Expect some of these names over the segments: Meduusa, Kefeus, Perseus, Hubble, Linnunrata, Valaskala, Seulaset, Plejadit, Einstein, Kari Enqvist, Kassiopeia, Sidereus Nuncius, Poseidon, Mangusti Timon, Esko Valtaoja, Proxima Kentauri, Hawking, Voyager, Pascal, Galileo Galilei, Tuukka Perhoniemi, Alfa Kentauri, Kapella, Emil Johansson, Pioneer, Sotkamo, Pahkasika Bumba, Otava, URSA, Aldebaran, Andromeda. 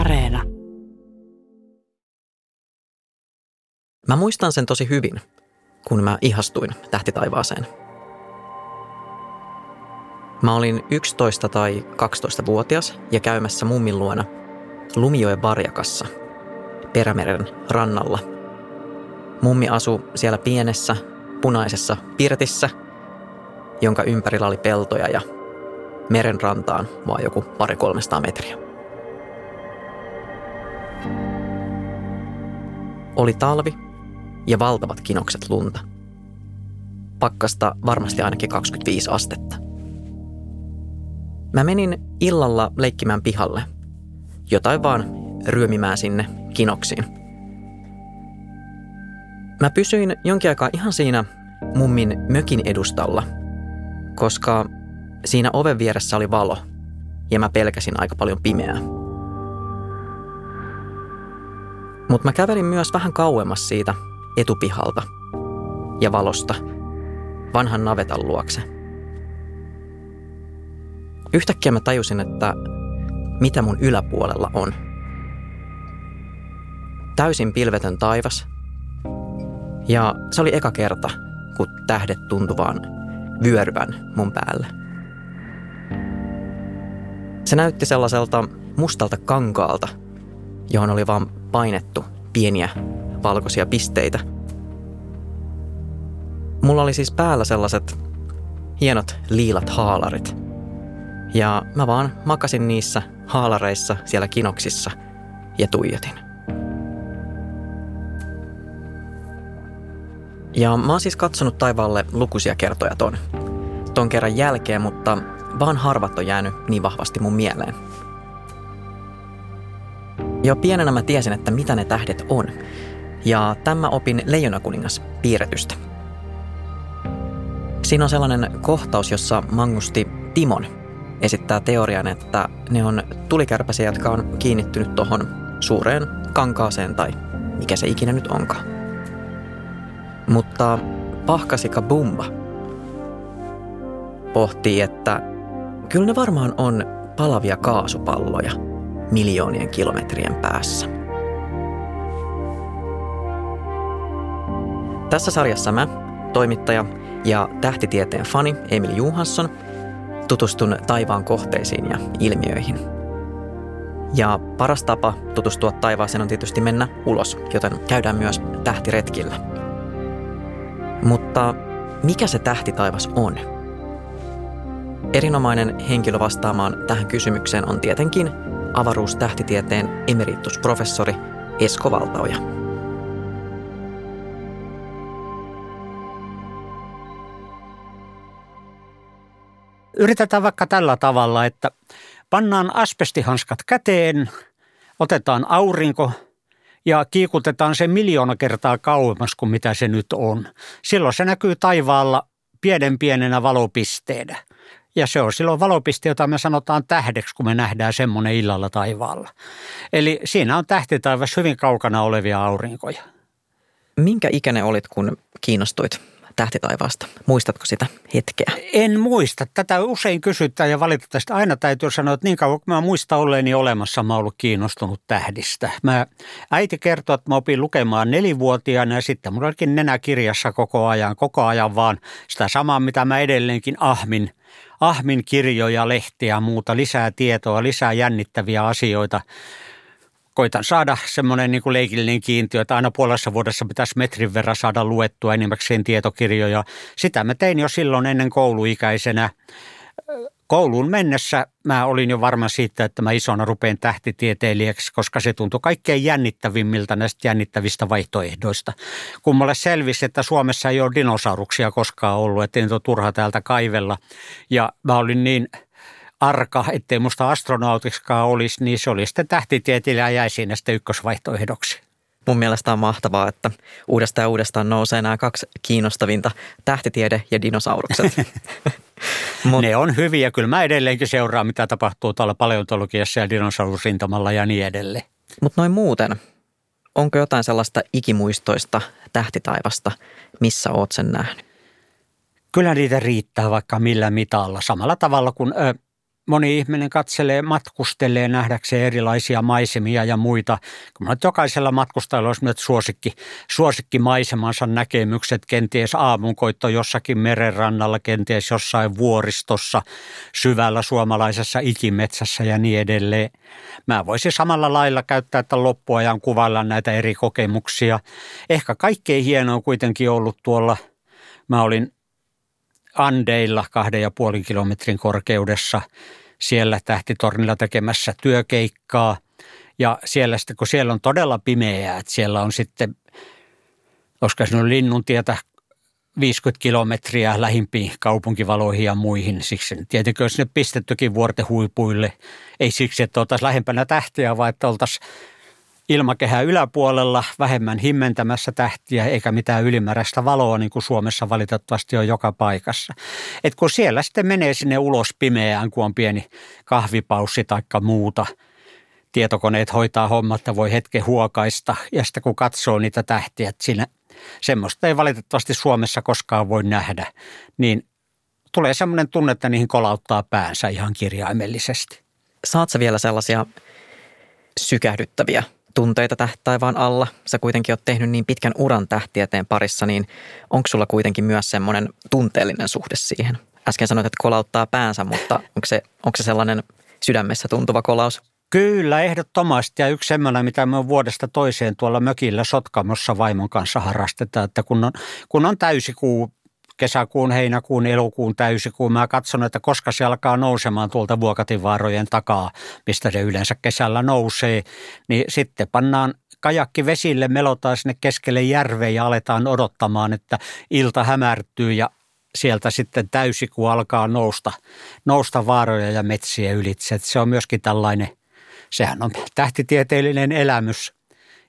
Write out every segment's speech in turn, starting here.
Areena. Mä muistan sen tosi hyvin, kun mä ihastuin tähtitaivaaseen. Mä olin 11 tai 12-vuotias ja käymässä mummin luona Lumijoen Varjakassa, Perämeren rannalla. Mummi asui siellä pienessä punaisessa pirtissä, jonka ympärillä oli peltoja ja meren rantaan vaan joku 200-300 metriä. Oli talvi ja valtavat kinokset lunta. Pakkasta varmasti ainakin 25 astetta. Mä menin illalla leikkimään pihalle. Jotain vaan ryömimään sinne kinoksiin. Mä pysyin jonkin aikaa ihan siinä mummin mökin edustalla, koska siinä oven vieressä oli valo ja mä pelkäsin aika paljon pimeää. Mutta mä kävelin myös vähän kauemmas siitä etupihalta ja valosta vanhan navetan luokse. Yhtäkkiä mä tajusin, että mitä mun yläpuolella on. Täysin pilvetön taivas. Ja se oli eka kerta, kun tähdet tuntui vaan vyöryvän mun päälle. Se näytti sellaiselta mustalta kankaalta, johon oli vaan painettu pieniä valkoisia pisteitä. Mulla oli siis päällä sellaiset hienot liilat haalarit. Ja mä vaan makasin niissä haalareissa siellä kinoksissa ja tuijotin. Ja mä oon siis katsonut taivaalle lukuisia kertoja ton kerran jälkeen, mutta vaan harvat on jäänyt niin vahvasti mun mieleen. Jo pienenä mä tiesin, että mitä ne tähdet on. Ja tämän opin Leijonakuningas piirretystä. Siinä on sellainen kohtaus, jossa Mangusti Timon esittää teorian, että ne on tulikärpäsiä, jotka on kiinnittynyt tohon suureen kankaaseen tai mikä se ikinä nyt onkaan. Mutta Pahkasika Bumba pohtii, että kyllä ne varmaan on palavia kaasupalloja miljoonien kilometrien päässä. Tässä sarjassa mä, toimittaja ja tähtitieteen fani Emil Johansson, tutustun taivaan kohteisiin ja ilmiöihin. Ja paras tapa tutustua taivaaseen on tietysti mennä ulos, joten käydään myös tähtiretkillä. Mutta mikä se tähtitaivas on? Erinomainen henkilö vastaamaan tähän kysymykseen on tietenkin avaruustähtitieteen emeritusprofessori Esko Valtaoja. Yritetään vaikka tällä tavalla, että pannaan asbestihanskat käteen, otetaan aurinko ja kiikutetaan se miljoona kertaa kauemmas kuin mitä se nyt on. Silloin se näkyy taivaalla pienenä valopisteenä. Ja se on silloin valopiste, jota me sanotaan tähdeksi, kun me nähdään semmoinen illalla taivaalla. Eli siinä on tähtitaivas hyvin kaukana olevia aurinkoja. Minkä ikäinen olit, kun kiinnostuit tähtitaivaasta? Muistatko sitä hetkeä? En muista. Tätä usein kysytään ja valitettavasti aina täytyy sanoa, että niin kauan kuin mä muistan olleeni olemassa, mä oon ollut kiinnostunut tähdistä. Äiti kertoi, että mä opin lukemaan 4-vuotiaana ja sitten mulla olikin nenäkirjassa koko ajan vaan sitä samaa, mitä mä edelleenkin ahmin kirjoja, lehtiä ja muuta, lisää tietoa, lisää jännittäviä asioita. Koitan saada semmoinen niin kuin leikillinen kiintiö, että aina puolessa vuodessa pitäisi metrin verran saada luettua enimmäkseen tietokirjoja. Sitä mä tein jo silloin ennen kouluikäisenä. Kouluun mennessä mä olin jo varma siitä, että mä isona rupean tähtitieteilijäksi, koska se tuntui kaikkein jännittävimmiltä näistä jännittävistä vaihtoehdoista. Kun mulle selvisi, että Suomessa ei ole dinosauruksia koskaan ollut, ettei niitä ole turha täältä kaivella. Ja mä olin niin arka, ettei musta astronautiksikaan olisi, niin se oli sitten tähtitieteilijä ja jäi siinä sitten ykkösvaihtoehdoksi. Mun mielestä on mahtavaa, että uudestaan ja uudestaan nousee nämä kaksi kiinnostavinta, tähtitiede ja dinosaurukset. Ne on hyviä. Kyllä mä edelleenkin seuraan, mitä tapahtuu tuolla paleontologiassa ja dinosaurusrintamalla ja niin edelleen. Mutta noin muuten, onko jotain sellaista ikimuistoista tähtitaivasta, missä oot sen nähnyt? Kyllä niitä riittää vaikka millä mitalla. Samalla tavalla kuin moni ihminen katselee, matkustelee nähdäkseen erilaisia maisemia ja muita. Kun jokaisella matkustajalla olisi nyt suosikkimaisemansa näkemykset, kenties aamunkoitto jossakin merenrannalla, kenties jossain vuoristossa, syvällä suomalaisessa ikimetsässä ja niin edelleen. Mä voisin samalla lailla käyttää, että loppuajan kuvailla näitä eri kokemuksia. Ehkä kaikkein hienoa on kuitenkin ollut tuolla, mä olin Andeilla 2,5 kilometrin korkeudessa siellä tähtitornilla tekemässä työkeikkaa ja siellä sitten, kun siellä on todella pimeää, että siellä on sitten, koska se on Linnuntietä 50 kilometriä lähimpiin kaupunkivaloihin ja muihin, siksi tietenkin olisi ne pistettykin vuorten huipuille, ei siksi, että oltaisiin lähempänä tähtiä, vaan että oltaisiin ilmakehän yläpuolella vähemmän himmentämässä tähtiä eikä mitään ylimääräistä valoa, niin kuin Suomessa valitettavasti on joka paikassa. Et kun siellä sitten menee sinne ulos pimeään, kun on pieni kahvipaussi tai muuta, tietokoneet hoitaa hommat, että voi hetken huokaista ja sitten kun katsoo niitä tähtiä, että siinä semmoista ei valitettavasti Suomessa koskaan voi nähdä, niin tulee semmoinen tunne, että niihin kolauttaa päänsä ihan kirjaimellisesti. Saat sä vielä sellaisia sykähdyttäviä tunteita tähtaivaan alla? Sä kuitenkin oot tehnyt niin pitkän uran tähtitieteen parissa, niin onko sulla kuitenkin myös semmoinen tunteellinen suhde siihen? Äsken sanoit, että kolauttaa päänsä, mutta onko se sellainen sydämessä tuntuva kolaus? Kyllä, ehdottomasti. Ja yksi semmoinen, mitä me on vuodesta toiseen tuolla mökillä Sotkamossa vaimon kanssa harrastetaan, että kun on täysikuu, kesäkuun, heinäkuun, elokuun täysikuun. Mä katson, että koska se alkaa nousemaan tuolta Vuokatin vaarojen takaa, mistä se yleensä kesällä nousee, niin sitten pannaan kajakki vesille, melotaan sinne keskelle järveen ja aletaan odottamaan, että ilta hämärtyy ja sieltä sitten täysikuu alkaa nousta vaaroja ja metsiä ylitse. Että se on myöskin tällainen, sehän on tähtitieteellinen elämys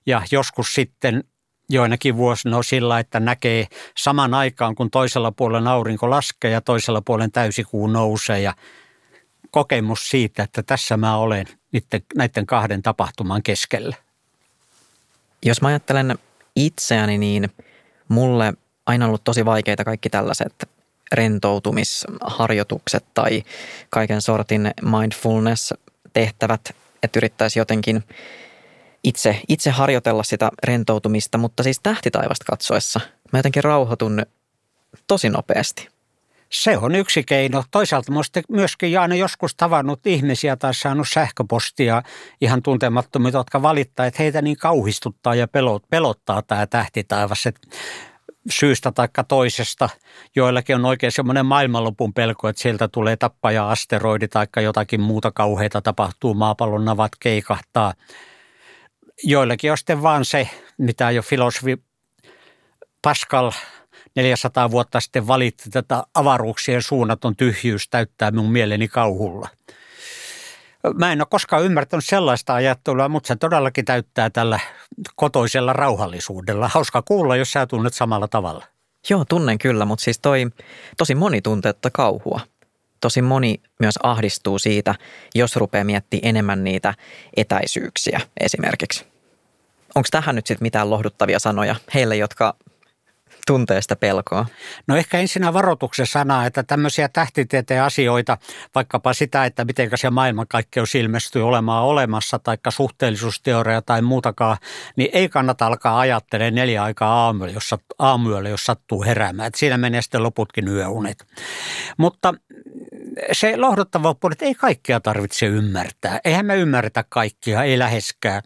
ja joskus sitten joinakin vuosina on sillä, että näkee saman aikaan, kun toisella puolen aurinko laskee ja toisella puolen täysikuu nousee. Ja kokemus siitä, että tässä mä olen näiden kahden tapahtuman keskellä. Jos mä ajattelen itseäni, niin mulle aina on ollut tosi vaikeita kaikki tällaiset rentoutumisharjoitukset tai kaiken sortin mindfulness-tehtävät, että yrittäisi jotenkin itse harjoitella sitä rentoutumista, mutta siis tähtitaivasta katsoessa mä jotenkin rauhoitun tosi nopeasti. Se on yksi keino. Toisaalta mä oon myöskin aina joskus tavannut ihmisiä tai saanut sähköpostia ihan tuntemattomia, jotka valittaa, että heitä niin kauhistuttaa ja pelottaa tämä tähtitaivas, että syystä tai toisesta. Joillakin on oikein semmoinen maailmanlopun pelko, että sieltä tulee tappaja-asteroidi tai jotakin muuta kauheita tapahtuu, maapallon navat keikahtaa. Joillakin on sitten vaan se, mitä jo filosofi Pascal 400 vuotta sitten valitti, tätä avaruuksien suunnaton tyhjyys täyttää minun mieleni kauhulla. Mä en ole koskaan ymmärtänyt sellaista ajattelua, mutta se todellakin täyttää tällä kotoisella rauhallisuudella. Hauska kuulla, jos sä tunnet samalla tavalla. Joo, tunnen kyllä, mutta siis tosi moni tuntee tätä kauhua. Tosi moni myös ahdistuu siitä, jos rupeaa miettimään enemmän niitä etäisyyksiä esimerkiksi. Onko tähän nyt sitten mitään lohduttavia sanoja heille, jotka tuntee sitä pelkoa? No ehkä ensinnä varoituksen sanaa, että tämmöisiä tähtitieteen asioita, vaikkapa sitä, että miten se maailmankaikkeus ilmestyy olemaan olemassa, taikka suhteellisuusteoria tai muutakaan, niin ei kannata alkaa ajattelemaan 4 aikaa aamuyöllä, jos sattuu heräämään. Et siinä menee sitten loputkin yöunet. Mutta se lohduttava puoli, että ei kaikkea tarvitse ymmärtää. Eihän me ymmärretä kaikkia, ei läheskään,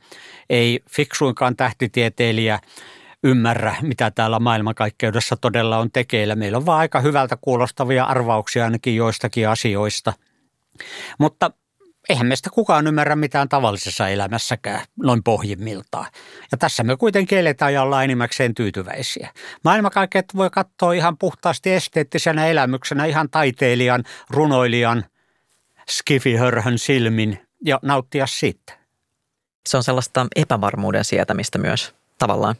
ei fiksuinkaan tähtitieteilijä ymmärrä, mitä täällä maailmankaikkeudessa todella on tekeillä. Meillä on vaan aika hyvältä kuulostavia arvauksia ainakin joistakin asioista. Mutta eihän meistä kukaan ymmärrä mitään tavallisessa elämässäkään noin pohjimmiltaan. Ja tässä me kuitenkin eletään ja ollaan enimmäkseen tyytyväisiä. Maailmankaikkeet voi katsoa ihan puhtaasti esteettisenä elämyksenä, ihan taiteilijan, runoilijan, skifihörhön silmin ja nauttia siitä. Se on sellaista epävarmuuden sietämistä myös tavallaan.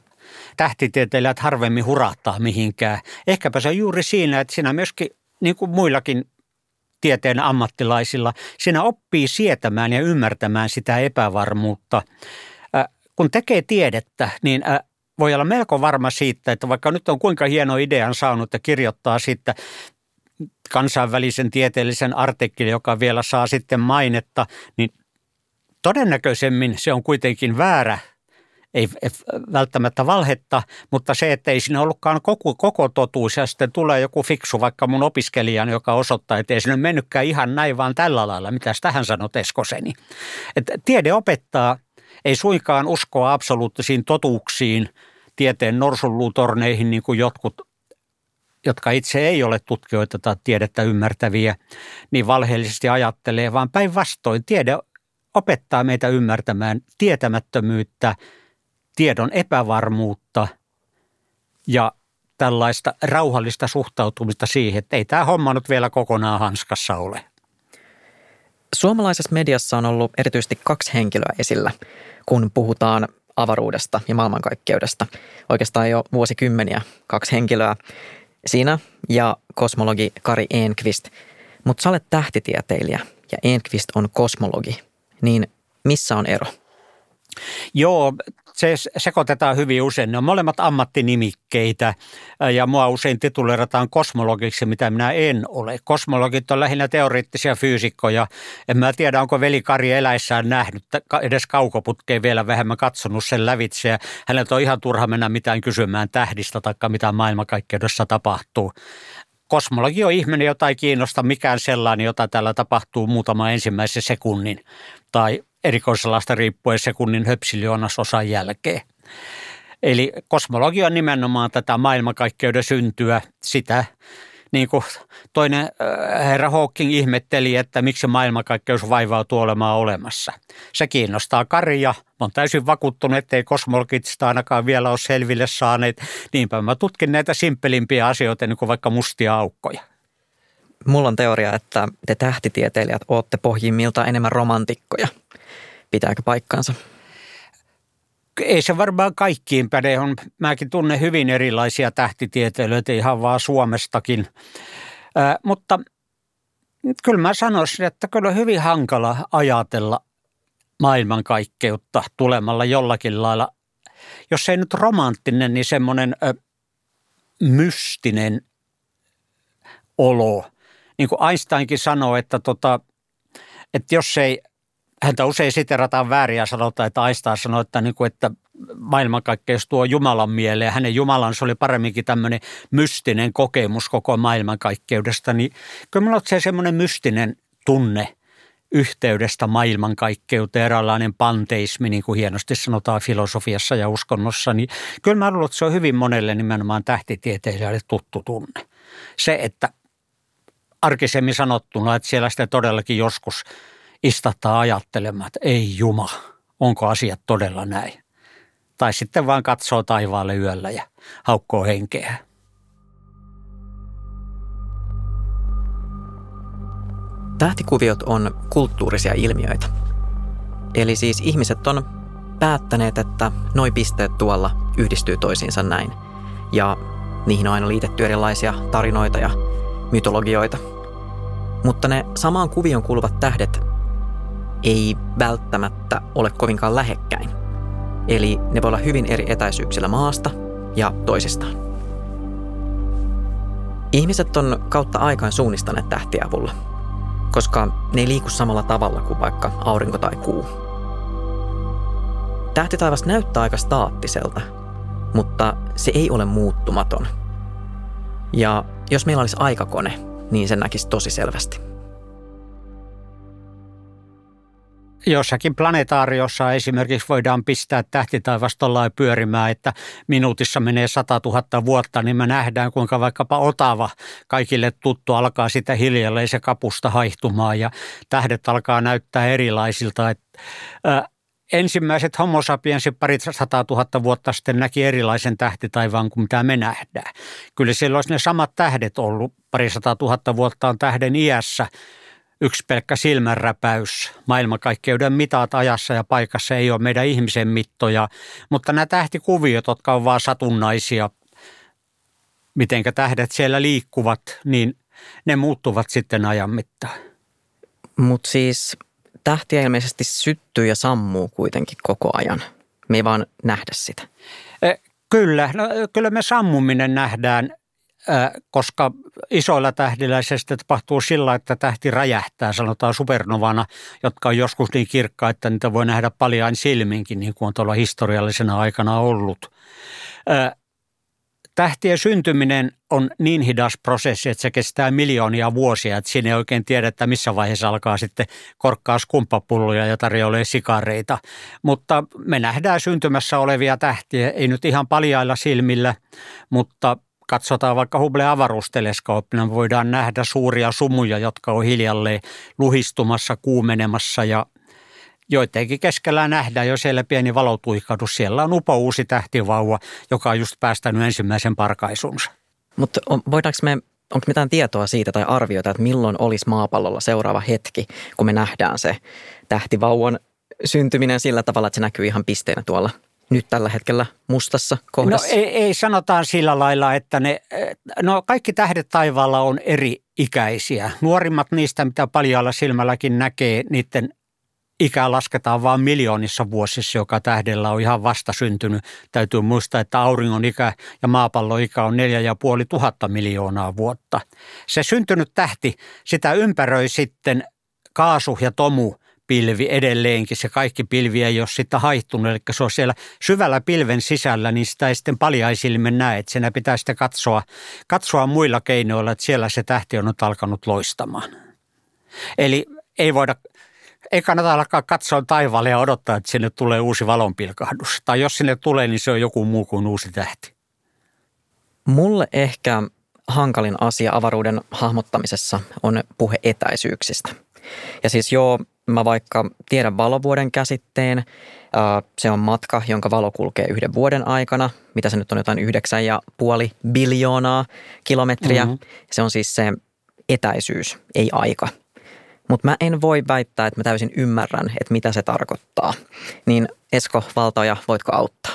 Tähtitieteilijät harvemmin hurahtaa mihinkään. Ehkäpä se on juuri siinä, että siinä myöskin, niin kuin muillakin tieteen ammattilaisilla, siinä oppii sietämään ja ymmärtämään sitä epävarmuutta. Kun tekee tiedettä, niin voi olla melko varma siitä, että vaikka nyt on kuinka hieno idean saanut ja kirjoittaa siitä kansainvälisen tieteellisen artikkelin, joka vielä saa sitten mainetta, niin todennäköisemmin se on kuitenkin väärä, ei välttämättä valhetta, mutta se, että ei siinä ollutkaan koko totuus ja sitten tulee joku fiksu, vaikka mun opiskelijan, joka osoittaa, että ei siinä mennytkään ihan näin, vaan tällä lailla. Mitäs tähän sanot, Eskoseni? Että tiede opettaa, ei suinkaan uskoa absoluuttisiin totuuksiin, tieteen norsunluutorneihin, niin kuin jotkut, jotka itse ei ole tutkijoita tai tiedettä ymmärtäviä, niin valheellisesti ajattelee, vaan päinvastoin tiede opettaa meitä ymmärtämään tietämättömyyttä, tiedon epävarmuutta ja tällaista rauhallista suhtautumista siihen, että ei tämä homma nyt vielä kokonaan hanskassa ole. Suomalaisessa mediassa on ollut erityisesti kaksi henkilöä esillä, kun puhutaan avaruudesta ja maailmankaikkeudesta. Oikeastaan jo vuosikymmeniä kaksi henkilöä, sinä ja kosmologi Kari Enqvist. Mutta sä olet tähtitieteilijä ja Enqvist on kosmologi, niin missä on ero? Joo, se sekoitetaan hyvin usein. Ne on molemmat ammattinimikkeitä ja mua usein tituleerataan kosmologiksi, mitä minä en ole. Kosmologit on lähinnä teoreettisia fyysikkoja. En mä tiedä, onko veli Kari eläissään nähnyt edes kaukoputkeen, vielä vähemmän katsonut sen lävitse. Häneltä on ihan turha mennä mitään kysymään tähdistä tai mitä maailmankaikkeudessa tapahtuu. Kosmologi on ihminen, jota ei kiinnosta mikään sellainen, jota täällä tapahtuu muutama ensimmäisen sekunnin tai erikoisalasta riippuen sekunnin höpsiljonasosan jälkeen. Eli kosmologia on nimenomaan tätä maailmankaikkeuden syntyä, sitä niin kuin toinen herra Hawking ihmetteli, että miksi maailmankaikkeus vaivautuu olemaan olemassa. Se kiinnostaa Karia. Mä oon täysin vakuuttunut, ettei kosmologit sitä ainakaan vielä ole selville saaneet. Niinpä mä tutkin näitä simppelimpiä asioita, niin kuin vaikka mustia aukkoja. Mulla on teoria, että te tähtitieteilijät ootte pohjimmiltaan enemmän romantikkoja. Pitääkö paikkaansa? Ei se varmaan kaikkiin päde. Mäkin tunnen hyvin erilaisia tähtitieteilijöitä, ihan vaan Suomestakin. Mutta kyllä mä sanoisin, että kyllä on hyvin hankala ajatella maailmankaikkeutta tulemalla jollakin lailla. Jos ei nyt romanttinen, niin semmoinen mystinen olo. Niin kuin Einsteinkin sanoi, että jos ei... Häntä usein siterataan väärin ja sanotaan, että Einstein sanoi, että maailmankaikkeus tuo Jumalan mieleen. Hänen Jumalansa oli paremminkin tämmöinen mystinen kokemus koko maailmankaikkeudesta. Niin kyllä minulla on se semmoinen mystinen tunne yhteydestä maailmankaikkeuteen, eräänlainen panteismi, niin kuin hienosti sanotaan filosofiassa ja uskonnossa. Niin kyllä mä luulen, että se on hyvin monelle nimenomaan tähtitieteilijälle tuttu tunne. Se, että arkisemmin sanottuna, että siellä sitä todellakin joskus istahtaa ajattelemaan, että ei juma, onko asiat todella näin. Tai sitten vaan katsoo taivaalle yöllä ja haukkoo henkeä. Tähtikuviot on kulttuurisia ilmiöitä. Eli siis ihmiset on päättäneet, että noi pisteet tuolla yhdistyy toisiinsa näin. Ja niihin on aina liitetty erilaisia tarinoita ja mytologioita. Mutta ne samaan kuvion kuuluvat tähdet ei välttämättä ole kovinkaan lähekkäin. Eli ne voi olla hyvin eri etäisyyksillä maasta ja toisistaan. Ihmiset on kautta aikaan suunnistaneet tähtien avulla, koska ne ei liiku samalla tavalla kuin vaikka aurinko tai kuu. Tähtitaivas näyttää aika staattiselta, mutta se ei ole muuttumaton. Ja jos meillä olisi aikakone, niin sen näkisi tosi selvästi. Jossakin planetaariossa esimerkiksi voidaan pistää tähtitaivasta ollaan pyörimään, että minuutissa menee 100 000 vuotta, niin me nähdään, kuinka vaikkapa Otava, kaikille tuttu, alkaa sitä hiljalleen se kapusta haihtumaan ja tähdet alkaa näyttää erilaisilta. Ensimmäiset homo sapiensin parit 100 000 vuotta sitten näki erilaisen tähtitaivaan kuin mitä me nähdään. Kyllä siellä olisi ne samat tähdet ollut. 200 000 vuotta on tähden iässä. Yksi pelkkä silmänräpäys. Maailmankaikkeuden mitat ajassa ja paikassa ei ole meidän ihmisen mittoja, mutta nämä tähtikuviot, jotka on vaan satunnaisia, mitenkä tähdet siellä liikkuvat, niin ne muuttuvat sitten ajan mittaan. Mutta siis tähtiä ilmeisesti syttyy ja sammuu kuitenkin koko ajan. Me ei vaan nähdä sitä. Kyllä me sammuminen nähdään. koska isoilla tähdillä se sitten tapahtuu sillä, että tähti räjähtää, sanotaan supernovana, jotka on joskus niin kirkkaita, että niitä voi nähdä paljain silminkin, niin kuin on tuolla historiallisena aikana ollut. Tähtien syntyminen on niin hidas prosessi, että se kestää miljoonia vuosia, että siinä ei oikein tiedä, että missä vaiheessa alkaa sitten korkkaa skumppapulloja ja tarjoilee sikareita. Mutta me nähdään syntymässä olevia tähtiä, ei nyt ihan paljailla silmillä, mutta katsotaan vaikka Hubblen avaruusteleskooppina, voidaan nähdä suuria sumuja, jotka on hiljalleen luhistumassa, kuumenemassa ja joidenkin keskellä nähdään jo siellä pieni valotuikahdus. Siellä on upouusi tähtivauva, joka on just päästänyt ensimmäisen parkaisunsa. Mutta onko mitään tietoa siitä tai arvioita, että milloin olisi maapallolla seuraava hetki, kun me nähdään se tähtivauvan syntyminen sillä tavalla, että se näkyy ihan pisteenä tuolla nyt tällä hetkellä mustassa kohdassa? No ei sanotaan sillä lailla, että kaikki tähdet taivaalla on eri ikäisiä. Nuorimmat niistä, mitä paljaalla silmälläkin näkee, niiden ikää lasketaan vain miljoonissa vuosissa, joka tähdellä on ihan vasta syntynyt. Täytyy muistaa, että auringon ikä ja maapallon ikä on 4,5 miljoonaa vuotta. Se syntynyt tähti, sitä ympäröi sitten kaasu- ja tomupilvi edelleenkin. Se kaikki pilvi ei ole sitä haihtunut, eli se on siellä syvällä pilven sisällä, niin sitä ei sitten paljaisilmen näe. Senä pitää sitten katsoa muilla keinoilla, että siellä se tähti on nyt alkanut loistamaan. Eli ei kannata alkaa katsoa taivaalle ja odottaa, että sinne tulee uusi valonpilkahdus. Tai jos sinne tulee, niin se on joku muu kuin uusi tähti. Mulle ehkä hankalin asia avaruuden hahmottamisessa on puhe etäisyyksistä. Ja siis mä vaikka tiedän valovuoden käsitteen, se on matka, jonka valo kulkee yhden vuoden aikana, mitä se nyt on jotain 9,5 biljoonaa kilometriä. Mm-hmm. Se on siis se etäisyys, ei aika. Mutta mä en voi väittää, että mä täysin ymmärrän, että mitä se tarkoittaa. Niin Esko Valtaoja, voitko auttaa?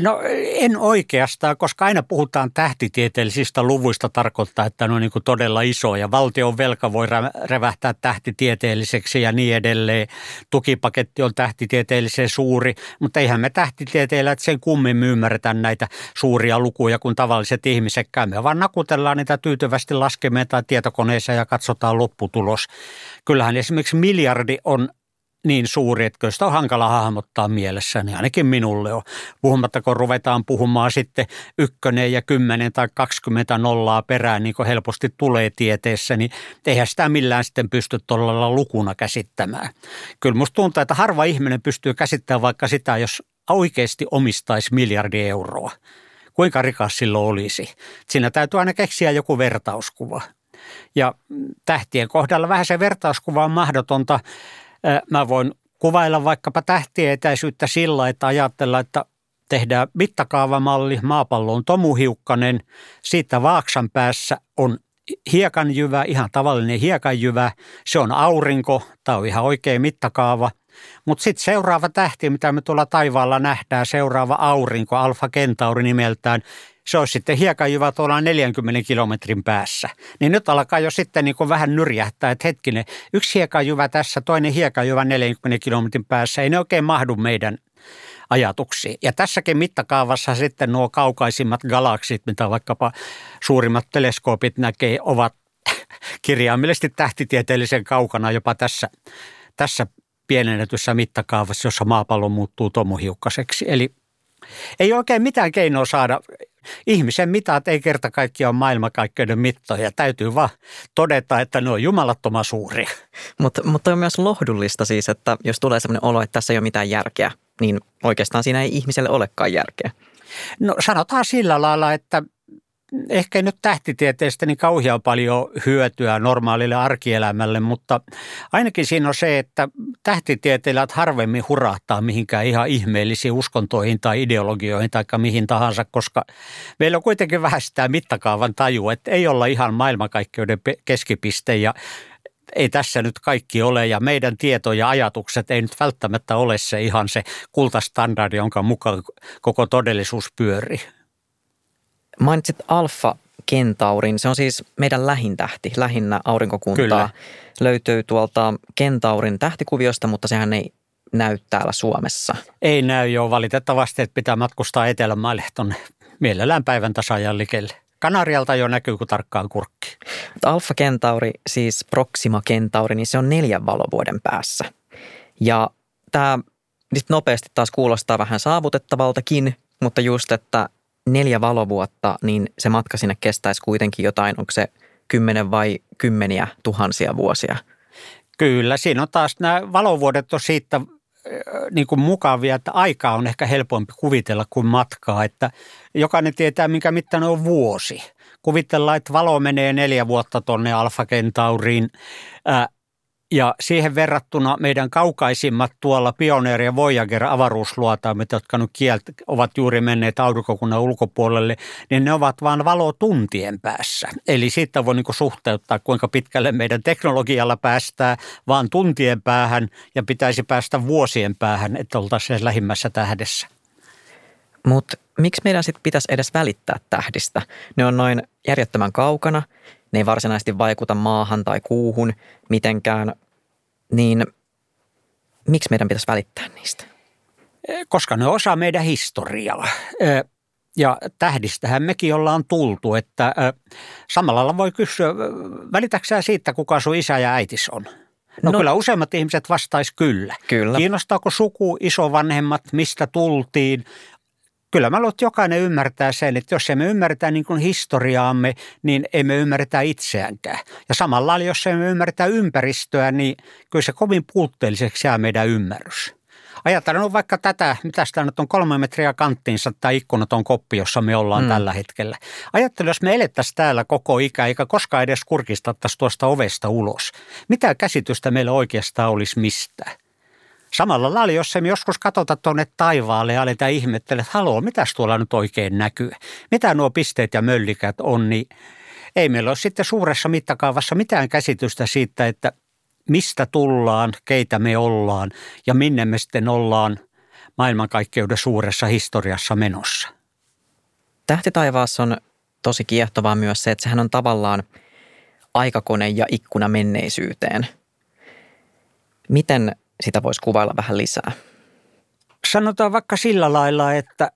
No en oikeastaan, koska aina puhutaan tähtitieteellisistä luvuista tarkoittaa, että ne on niin kuin todella isoja. Valtion velka voi revähtää tähtitieteelliseksi ja niin edelleen. Tukipaketti on tähtitieteellisen suuri, mutta eihän me tähtitieteilijät sen kummin ymmärretä näitä suuria lukuja kuin tavalliset ihmisetkään. Me vaan nakutellaan niitä tyytyvästi laskemeen tai tietokoneeseen ja katsotaan lopputulos. Kyllähän esimerkiksi miljardi on niin suuri, että kyllä sitä on hankala hahmottaa mielessäni, niin ainakin minulle on. Puhumatta, kun ruvetaan puhumaan sitten 1, 10 tai 20 nollaa perään, niin kuin helposti tulee tieteessä, niin eihän sitä millään sitten pysty tuolla lukuna käsittämään. Kyllä musta tuntuu, että harva ihminen pystyy käsittämään vaikka sitä, jos oikeasti omistaisi 1 miljardi euroa. Kuinka rikas silloin olisi? Siinä täytyy aina keksiä joku vertauskuva. Ja tähtien kohdalla vähän se vertauskuva on mahdotonta. Mä voin kuvailla vaikkapa tähtien etäisyyttä sillä, että ajatellaan, että tehdään mittakaavamalli, maapallo on tomuhiukkanen, siitä vaaksan päässä on hiekanjyvä, ihan tavallinen hiekanjyvä, se on aurinko, tämä on ihan oikea mittakaava. Mutta sitten seuraava tähti, mitä me tuolla taivaalla nähdään, seuraava aurinko, Alfa Kentauri nimeltään, se olisi sitten hiekanjyvä tuolla 40 kilometrin päässä. Niin nyt alkaa jo sitten niin kuin vähän nyrjähtää, että hetkinen, yksi hiekanjyvä tässä, toinen hiekanjyvä 40 kilometrin päässä, ei ne oikein mahdu meidän ajatuksiin. Ja tässäkin mittakaavassa sitten nuo kaukaisimmat galaksit, mitä vaikkapa suurimmat teleskoopit näkee, ovat kirjaimellisesti tähtitieteellisen kaukana jopa tässä pienennetyssä mittakaavassa, jossa maapallo muuttuu tomuhiukkaseksi. Eli ei oikein mitään keinoa saada. Ihmisen mitat ei kerta kaikkiaan ole maailmankaikkeuden mittoja. Täytyy vaan todeta, että ne on jumalattoman suuria. Mutta on myös lohdullista siis, että jos tulee sellainen olo, että tässä ei ole mitään järkeä, niin oikeastaan siinä ei ihmiselle olekaan järkeä. No sanotaan sillä lailla, että ehkä nyt tähtitieteestä niin kauhean paljon hyötyä normaalille arkielämälle, mutta ainakin siinä on se, että tähtitieteilijät harvemmin hurahtaa mihinkään ihan ihmeellisiin uskontoihin tai ideologioihin tai mihin tahansa, koska meillä on kuitenkin vähän sitä mittakaavan tajua, että ei olla ihan maailmankaikkeuden keskipiste ja ei tässä nyt kaikki ole ja meidän tieto ja ajatukset ei nyt välttämättä ole se ihan se kultastandardi, jonka mukaan koko todellisuus pyörii. Mainitsit Alfa Kentaurin. Se on siis meidän lähintähti, lähinnä aurinkokuntaa. Kyllä. Löytyy tuolta Kentaurin tähtikuviosta, mutta sehän ei näy täällä Suomessa. Ei näy valitettavasti, että pitää matkustaa etelämaille tuonne mielellään päivän tasajan likelle. Kanarialta jo näkyy, kun tarkkaan kurkki. Alfa Kentauri, siis Proxima Kentauri, niin se on 4 valovuoden päässä. Ja tämä nyt nopeasti taas kuulostaa vähän saavutettavaltakin, mutta just, että 4 valovuotta, niin se matka sinne kestäisi kuitenkin jotain, onko se 10 vai 10 000 vuosia? Kyllä, siinä on taas nämä valovuodet on siitä niin kuin mukavia, että aikaa on ehkä helpompi kuvitella kuin matkaa, että jokainen tietää, minkä mittainen on vuosi. Kuvitellaan, että valo menee 4 vuotta tuonne Alfa Kentauriin ja siihen verrattuna meidän kaukaisimmat tuolla Pioneer ja Voyager avaruusluotaimet, jotka nyt ovat juuri menneet aurinkokunnan ulkopuolelle, niin ne ovat vain valotuntien päässä. Eli siitä voi niin kuin suhteuttaa, kuinka pitkälle meidän teknologialla päästään vaan tuntien päähän ja pitäisi päästä vuosien päähän, että oltaisiin lähimmässä tähdessä. Mutta miksi meidän sitten pitäisi edes välittää tähdistä? Ne on noin järjettömän kaukana. Ne ei varsinaisesti vaikuta maahan tai kuuhun mitenkään, niin miksi meidän pitäisi välittää niistä? Koska ne on osa meidän historiaa. Ja tähdistähän mekin ollaan tultu, että samalla lailla voi kysyä, välitätkö sä siitä, kuka sun isä ja äitis on? No kyllä useimmat ihmiset vastaisi kyllä. Kiinnostaako suku, isovanhemmat, mistä tultiin? Kyllä mä luulen, että jokainen ymmärtää sen, että jos emme ymmärtää niin kuin historiaamme, niin emme ymmärtää itseäänkään. Ja samalla lailla, jos emme ymmärtää ympäristöä, niin kyllä se kovin puutteelliseksi jää meidän ymmärrys. Ajatellaan no vaikka tätä, mitä sitä nyt on 3 metriä kanttiinsa tai ikkunaton koppi, jossa me ollaan tällä hetkellä. Ajattelen, jos me elettäisiin täällä koko ikä, eikä koskaan edes kurkistattaisiin tuosta ovesta ulos. Mitä käsitystä meillä oikeastaan olisi mistään? Samalla lailla, jos emme joskus katsota tuonne taivaalle ja aletaan ihmettele, että haloo, mitäs tuolla nyt oikein näkyy? Mitä nuo pisteet ja möllikät on, niin ei meillä ole sitten suuressa mittakaavassa mitään käsitystä siitä, että mistä tullaan, keitä me ollaan ja minne me sitten ollaan maailmankaikkeuden suuressa historiassa menossa. Tähtitaivaassa on tosi kiehtovaa myös se, että sehän on tavallaan aikakone ja ikkuna menneisyyteen. Miten sitä voisi kuvailla vähän lisää. Sanotaan vaikka sillä lailla, että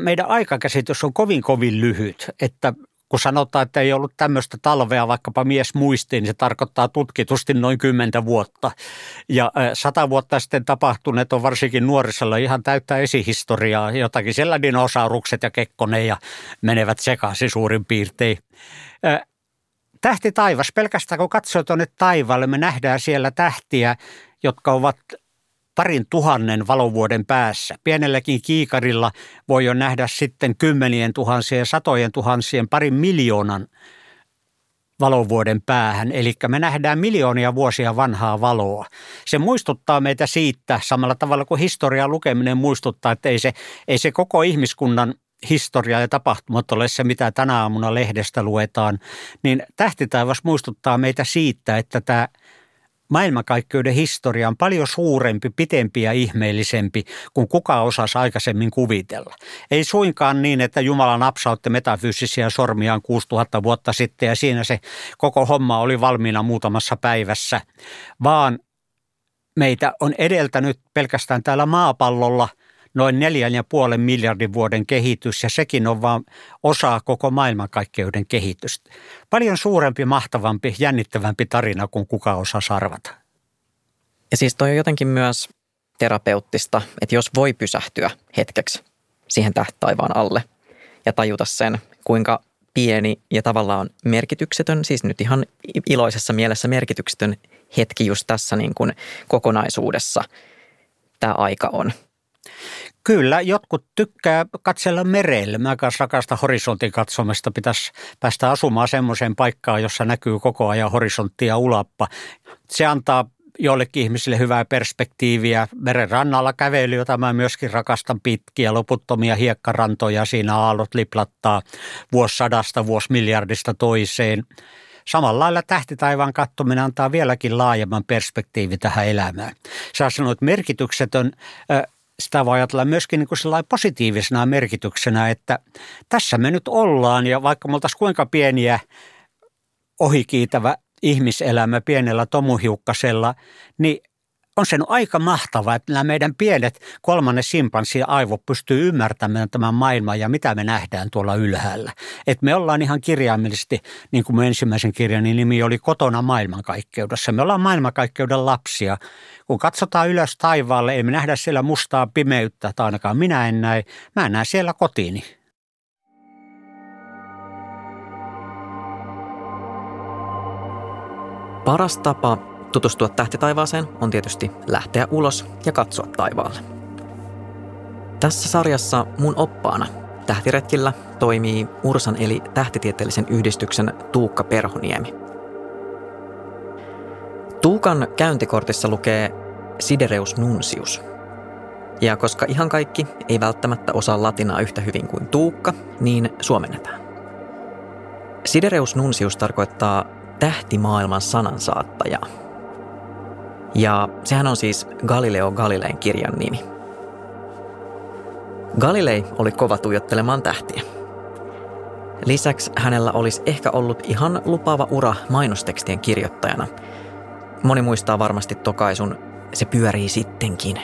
meidän aikakäsitys on kovin lyhyt, että kun sanotaan, että ei ollut tämmöistä talvea vaikkapa mies muistiin, niin se tarkoittaa tutkitusti noin 10 vuotta. Ja 100 vuotta sitten tapahtuneet on varsinkin nuorisolla ihan täyttä esihistoriaa. Jotakin siellä dinosaurukset ja kekkonen ja menevät sekaisin suurin piirtein. Tähti taivas. Pelkästään kun katsoo tuonne taivaalle, me nähdään siellä tähtiä, jotka ovat 2 000 valovuoden päässä. Pienelläkin kiikarilla voi jo nähdä sitten 10 000, 100 000, 2 000 valovuoden päähän. Eli me nähdään miljoonia vuosia vanhaa valoa. Se muistuttaa meitä siitä samalla tavalla kuin historian lukeminen muistuttaa, että ei se koko ihmiskunnan historia ja tapahtumat ole se, mitä tänä aamuna lehdestä luetaan. Niin tähtitaivas muistuttaa meitä siitä, että tämä maailmankaikkeuden historia on paljon suurempi, pitempi ja ihmeellisempi kuin kukaan osasi aikaisemmin kuvitella. Ei suinkaan niin, että Jumala napsautti metafyysisiä sormiaan 6000 vuotta sitten ja siinä se koko homma oli valmiina muutamassa päivässä, vaan meitä on edeltänyt pelkästään täällä maapallolla noin 4,5 miljardin vuoden kehitys ja sekin on vain osa koko maailmankaikkeuden kehitystä. Paljon suurempi, mahtavampi, jännittävämpi tarina kuin kukaan osaa arvata. Ja siis toi on jotenkin myös terapeuttista, että jos voi pysähtyä hetkeksi siihen taivaan alle ja tajuta sen, kuinka pieni ja tavallaan merkityksetön, siis nyt ihan iloisessa mielessä merkityksetön hetki just tässä niin kuin kokonaisuudessa tämä aika on. Kyllä, jotkut tykkää katsella merelle. Mä kanssa rakastan horisontin katsomista. Pitäisi päästä asumaan semmoiseen paikkaan, jossa näkyy koko ajan horisontti ja ulappa. Se antaa joillekin ihmisille hyvää perspektiiviä. Meren rannalla kävely, jota mä myöskin rakastan, pitkiä, loputtomia hiekkarantoja. Siinä aallot liplattaa vuosisadasta, vuosimiljardista toiseen. Samalla lailla tähtitaivaan katsominen antaa vieläkin laajemman perspektiivin tähän elämään. Sä sanoit merkityksetön. Sitä voi ajatella myöskin niin kuin sellainen positiivisena merkityksenä, että tässä me nyt ollaan ja vaikka me oltaisiin kuinka pieniä ohikiitävä ihmiselämä pienellä tomuhiukkasella, niin on se aika mahtavaa, että nämä meidän pienet kolmannes simpanssin aivot pystyy ymmärtämään tämän maailman ja mitä me nähdään tuolla ylhäällä. Että me ollaan ihan kirjaimellisesti, niin kuin mun ensimmäisen kirjani nimi oli Kotona maailmankaikkeudessa. Me ollaan maailmankaikkeuden lapsia. Kun katsotaan ylös taivaalle, ei me nähdä siellä mustaa pimeyttä, tai ainakaan minä en näe. Mä näen siellä kotiini. Paras tapa tutustua tähtitaivaaseen on tietysti lähteä ulos ja katsoa taivaalle. Tässä sarjassa mun oppaana tähtiretkillä toimii URSAn eli tähtitieteellisen yhdistyksen Tuukka Perhoniemi. Tuukan käyntikortissa lukee Sidereus Nuncius. Ja koska ihan kaikki ei välttämättä osaa latinaa yhtä hyvin kuin Tuukka, niin suomennetaan. Sidereus Nuncius tarkoittaa tähtimaailman sanansaattaja. Ja sehän on siis Galileo Galilein kirjan nimi. Galilei oli kova tuijottelemaan tähtiä. Lisäksi hänellä olisi ehkä ollut ihan lupaava ura mainostekstien kirjoittajana. Moni muistaa varmasti tokaisun "Se pyörii sittenkin".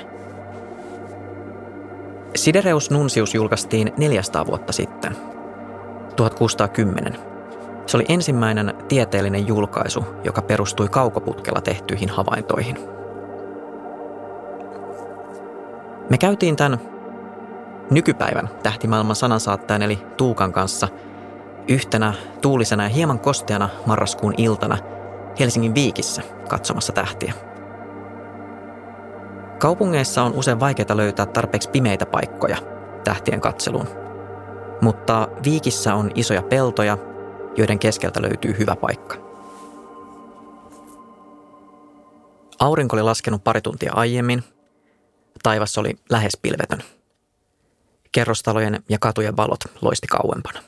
Sidereus Nuncius julkaistiin 400 vuotta sitten, 1610. Se oli ensimmäinen tieteellinen julkaisu, joka perustui kaukoputkella tehtyihin havaintoihin. Me käytiin tämän nykypäivän tähtimaailman sanansaattajan eli Tuukan kanssa yhtenä tuulisena ja hieman kosteana marraskuun iltana Helsingin Viikissä katsomassa tähtiä. Kaupungeissa on usein vaikeaa löytää tarpeeksi pimeitä paikkoja tähtien katseluun, mutta Viikissä on isoja peltoja, joiden keskeltä löytyy hyvä paikka. Aurinko oli laskenut pari tuntia aiemmin. Taivas oli lähes pilvetön. Kerrostalojen ja katujen valot loisti kauempana.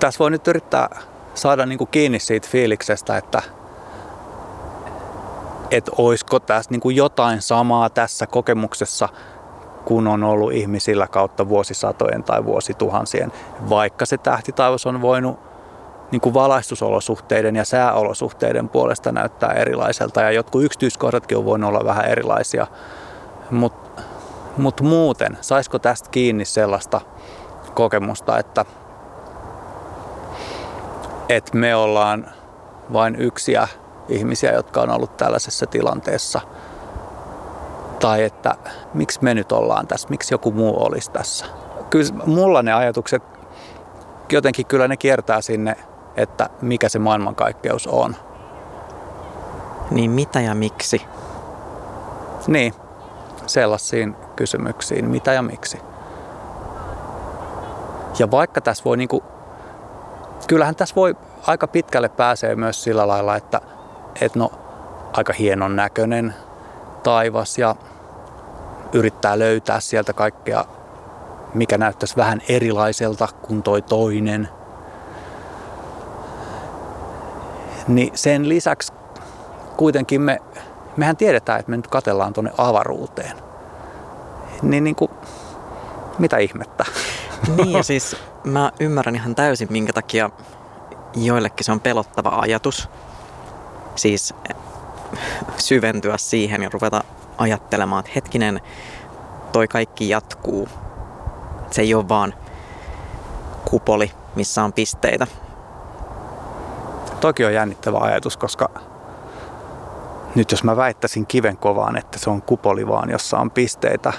Tässä voi nyt yrittää saada niin kuin kiinni siitä fiiliksestä, että olisiko tässä niin kuin jotain samaa tässä kokemuksessa, kun on ollut ihmisillä kautta vuosisatojen tai vuosituhansien. Vaikka se tähtitaivas on voinut niin kuin valaistusolosuhteiden ja sääolosuhteiden puolesta näyttää erilaiselta ja jotkut yksityiskohdatkin on voinut olla vähän erilaisia. Mutta muuten, saisiko tästä kiinni sellaista kokemusta, että me ollaan vain yksiä ihmisiä, jotka on ollut tällaisessa tilanteessa. Tai että miksi me nyt ollaan tässä, miksi joku muu olisi tässä. Kyllä mulla ne ajatukset, jotenkin kyllä ne kiertää sinne, että mikä se maailmankaikkeus on. Niin mitä ja miksi? Niin, sellaisiin kysymyksiin, mitä ja miksi. Ja vaikka tässä voi niinku kyllähän tässä voi aika pitkälle pääsee myös sillä lailla, että no, aika hienon näköinen taivas ja yrittää löytää sieltä kaikkea, mikä näyttäisi vähän erilaiselta kuin toi toinen. Niin sen lisäksi kuitenkin mehän tiedetään, että me nyt katsellaan tuonne avaruuteen. Niin niinku, mitä ihmettä? Niin ja siis mä ymmärrän ihan täysin, minkä takia joillekin se on pelottava ajatus. Siis syventyä siihen ja ruveta ajattelemaan, että hetkinen, toi kaikki jatkuu. Se ei ole vaan kupoli, missä on pisteitä. Toki on jännittävä ajatus, koska nyt jos mä väittäisin kiven kovaan, että se on kupoli vaan, jossa on pisteitä,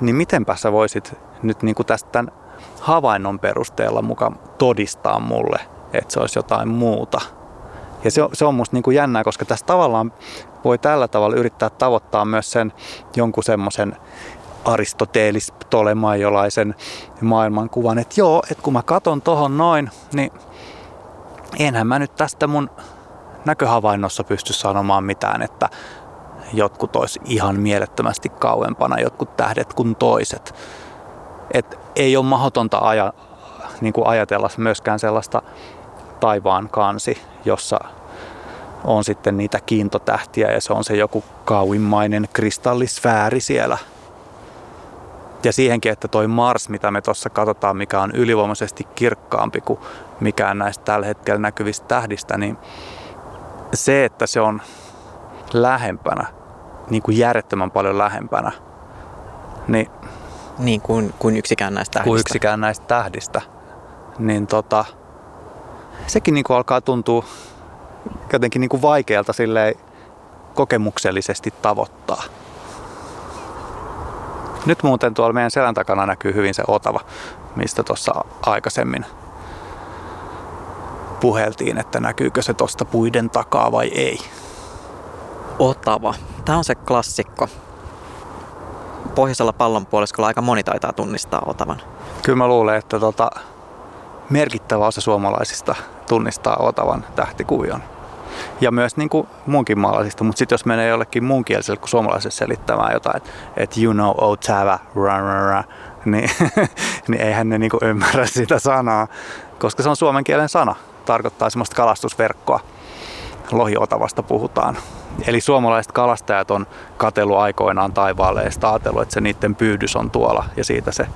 niin mitenpä sä voisit nyt niin kuin tästä tämän havainnon perusteella mukaan todistaa mulle, että se olisi jotain muuta. Ja se on musta niin kuin jännää, koska tässä tavallaan voi tällä tavalla yrittää tavoittaa myös sen jonkun semmoisen aristoteelis-ptolemaiolaisen maailmankuvan, että joo, että kun mä katon tohon noin, niin enhän mä nyt tästä mun näköhavainnossa pysty sanomaan mitään, että jotkut olisi ihan mielettömästi kauempana, jotkut tähdet kuin toiset. Et ei ole mahdotonta niin kuin ajatella myöskään sellaista taivaan kansi, jossa on sitten niitä kiintotähtiä ja se on se joku kauimmainen kristallisfääri siellä Ja siihenkin, että toi Mars, mitä me tuossa katsotaan, mikä on ylivoimaisesti kirkkaampi kuin mikään näistä tällä hetkellä näkyvistä tähdistä, niin se, että se on lähempänä, niin kuin järjettömän paljon lähempänä, niin kuin yksikään näistä tähdistä. Niin sekin niin kuin alkaa tuntua jotenkin niin kuin vaikealta silleen kokemuksellisesti tavoittaa. Nyt muuten tuolla meidän selän takana näkyy hyvin se Otava, mistä tuossa aikaisemmin puheltiin, että näkyykö se tuosta puiden takaa vai ei. Otava. Tämä on se klassikko. Pohjoisella pallonpuoliskolla aika moni taitaa tunnistaa Otavan. Kyllä mä luulen, että merkittävä osa suomalaisista tunnistaa Otavan tähtikuvion. Ja myös niin kuin muunkin maalaisista, mutta sitten jos menee jollekin muun kieliselle kuin suomalaiselle selittämään jotain, että you know Otava, niin eihän ne niin kuin ymmärrä sitä sanaa, koska se on suomen kielen sana. Tarkoittaa semmoista kalastusverkkoa. Lohiotavasta puhutaan. Eli suomalaiset kalastajat on katsellut aikoinaan taivaalle ja sitä ajatellut, että se niiden pyydys on tuolla ja siitä se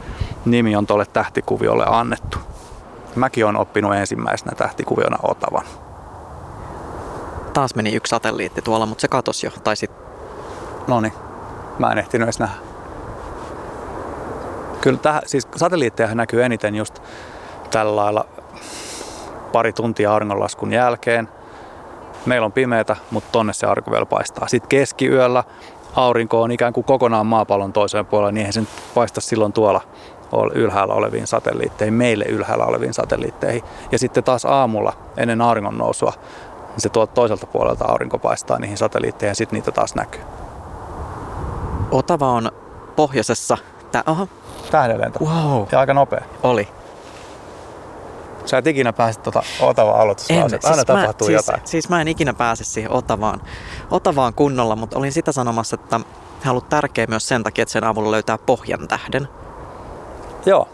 nimi on tuolle tähtikuviolle annettu. Mäkin olen oppinut ensimmäisenä tähtikuviona Otavan. Taas meni yksi satelliitti tuolla, mutta se katosi jo. Noniin, mä en ehtinyt edes nähdä. Kyllä siis satelliitteja näkyy eniten just tällä lailla pari tuntia auringonlaskun jälkeen. Meillä on pimeätä, mutta tonne se aurinko vielä paistaa. Sitten keskiyöllä aurinko on ikään kuin kokonaan maapallon toiseen puolella, niin eihän se paista silloin tuolla ylhäällä oleviin satelliitteihin, meille ylhäällä oleviin satelliitteihin. Ja sitten taas aamulla ennen auringon nousua, niin se tuolta toiselta puolelta aurinko paistaa niihin satelliitteihin ja sitten niitä taas näkyy. Otava on pohjoisessa. Tähdenlento. Wow. Ja aika nopea. Oli. Sä et ikinä pääse Otavaan aloituslauseen, aina tapahtuu jotain. Siis mä en ikinä pääse siihen Otavaan kunnolla, mutta olin sitä sanomassa, että hän on ollut tärkeä myös sen takia, että sen avulla löytää pohjan tähden. Joo.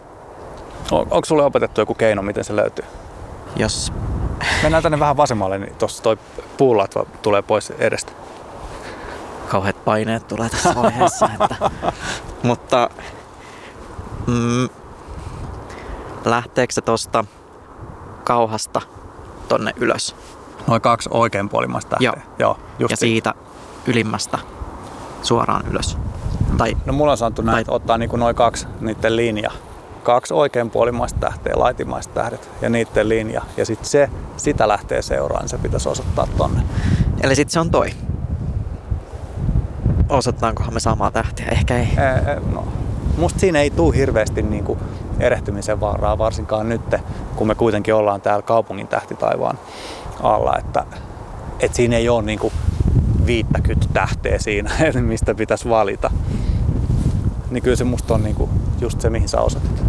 Onko sulle opetettu joku keino, miten se löytyy? Jos. Mennään tänne vähän vasemmalle, niin tuossa toi puulatva tulee pois edestä. Kauheat paineet tulee tässä vaiheessa. Mutta lähteekö se tuosta Kauhasta tonne ylös? Noin kaksi oikeanpuolimmaista tähteä. Joo. Ja siitä ylimmästä suoraan ylös. No mulla on sanottu näin, että ottaa niinku noin kaksi niiden linja. Kaksi oikeanpuolimmaista tähteä, laitimaiset tähdet ja niiden linja. Ja sitten sitä lähtee seuraan, niin se pitäisi osoittaa tonne. Eli sitten se on toi. Osoittaankohan me samaa tähteä? Ehkä ei. No. Musta siinä ei tule hirveästi niinku erehtymisen vaaraa, varsinkaan nyt, kun me kuitenkin ollaan täällä kaupungin tähtitaivaan alla, että siinä ei ole niinku 50 tähteä siinä, mistä pitäisi valita. Niin kyllä se musta on niinku just se, mihin sä osoitit.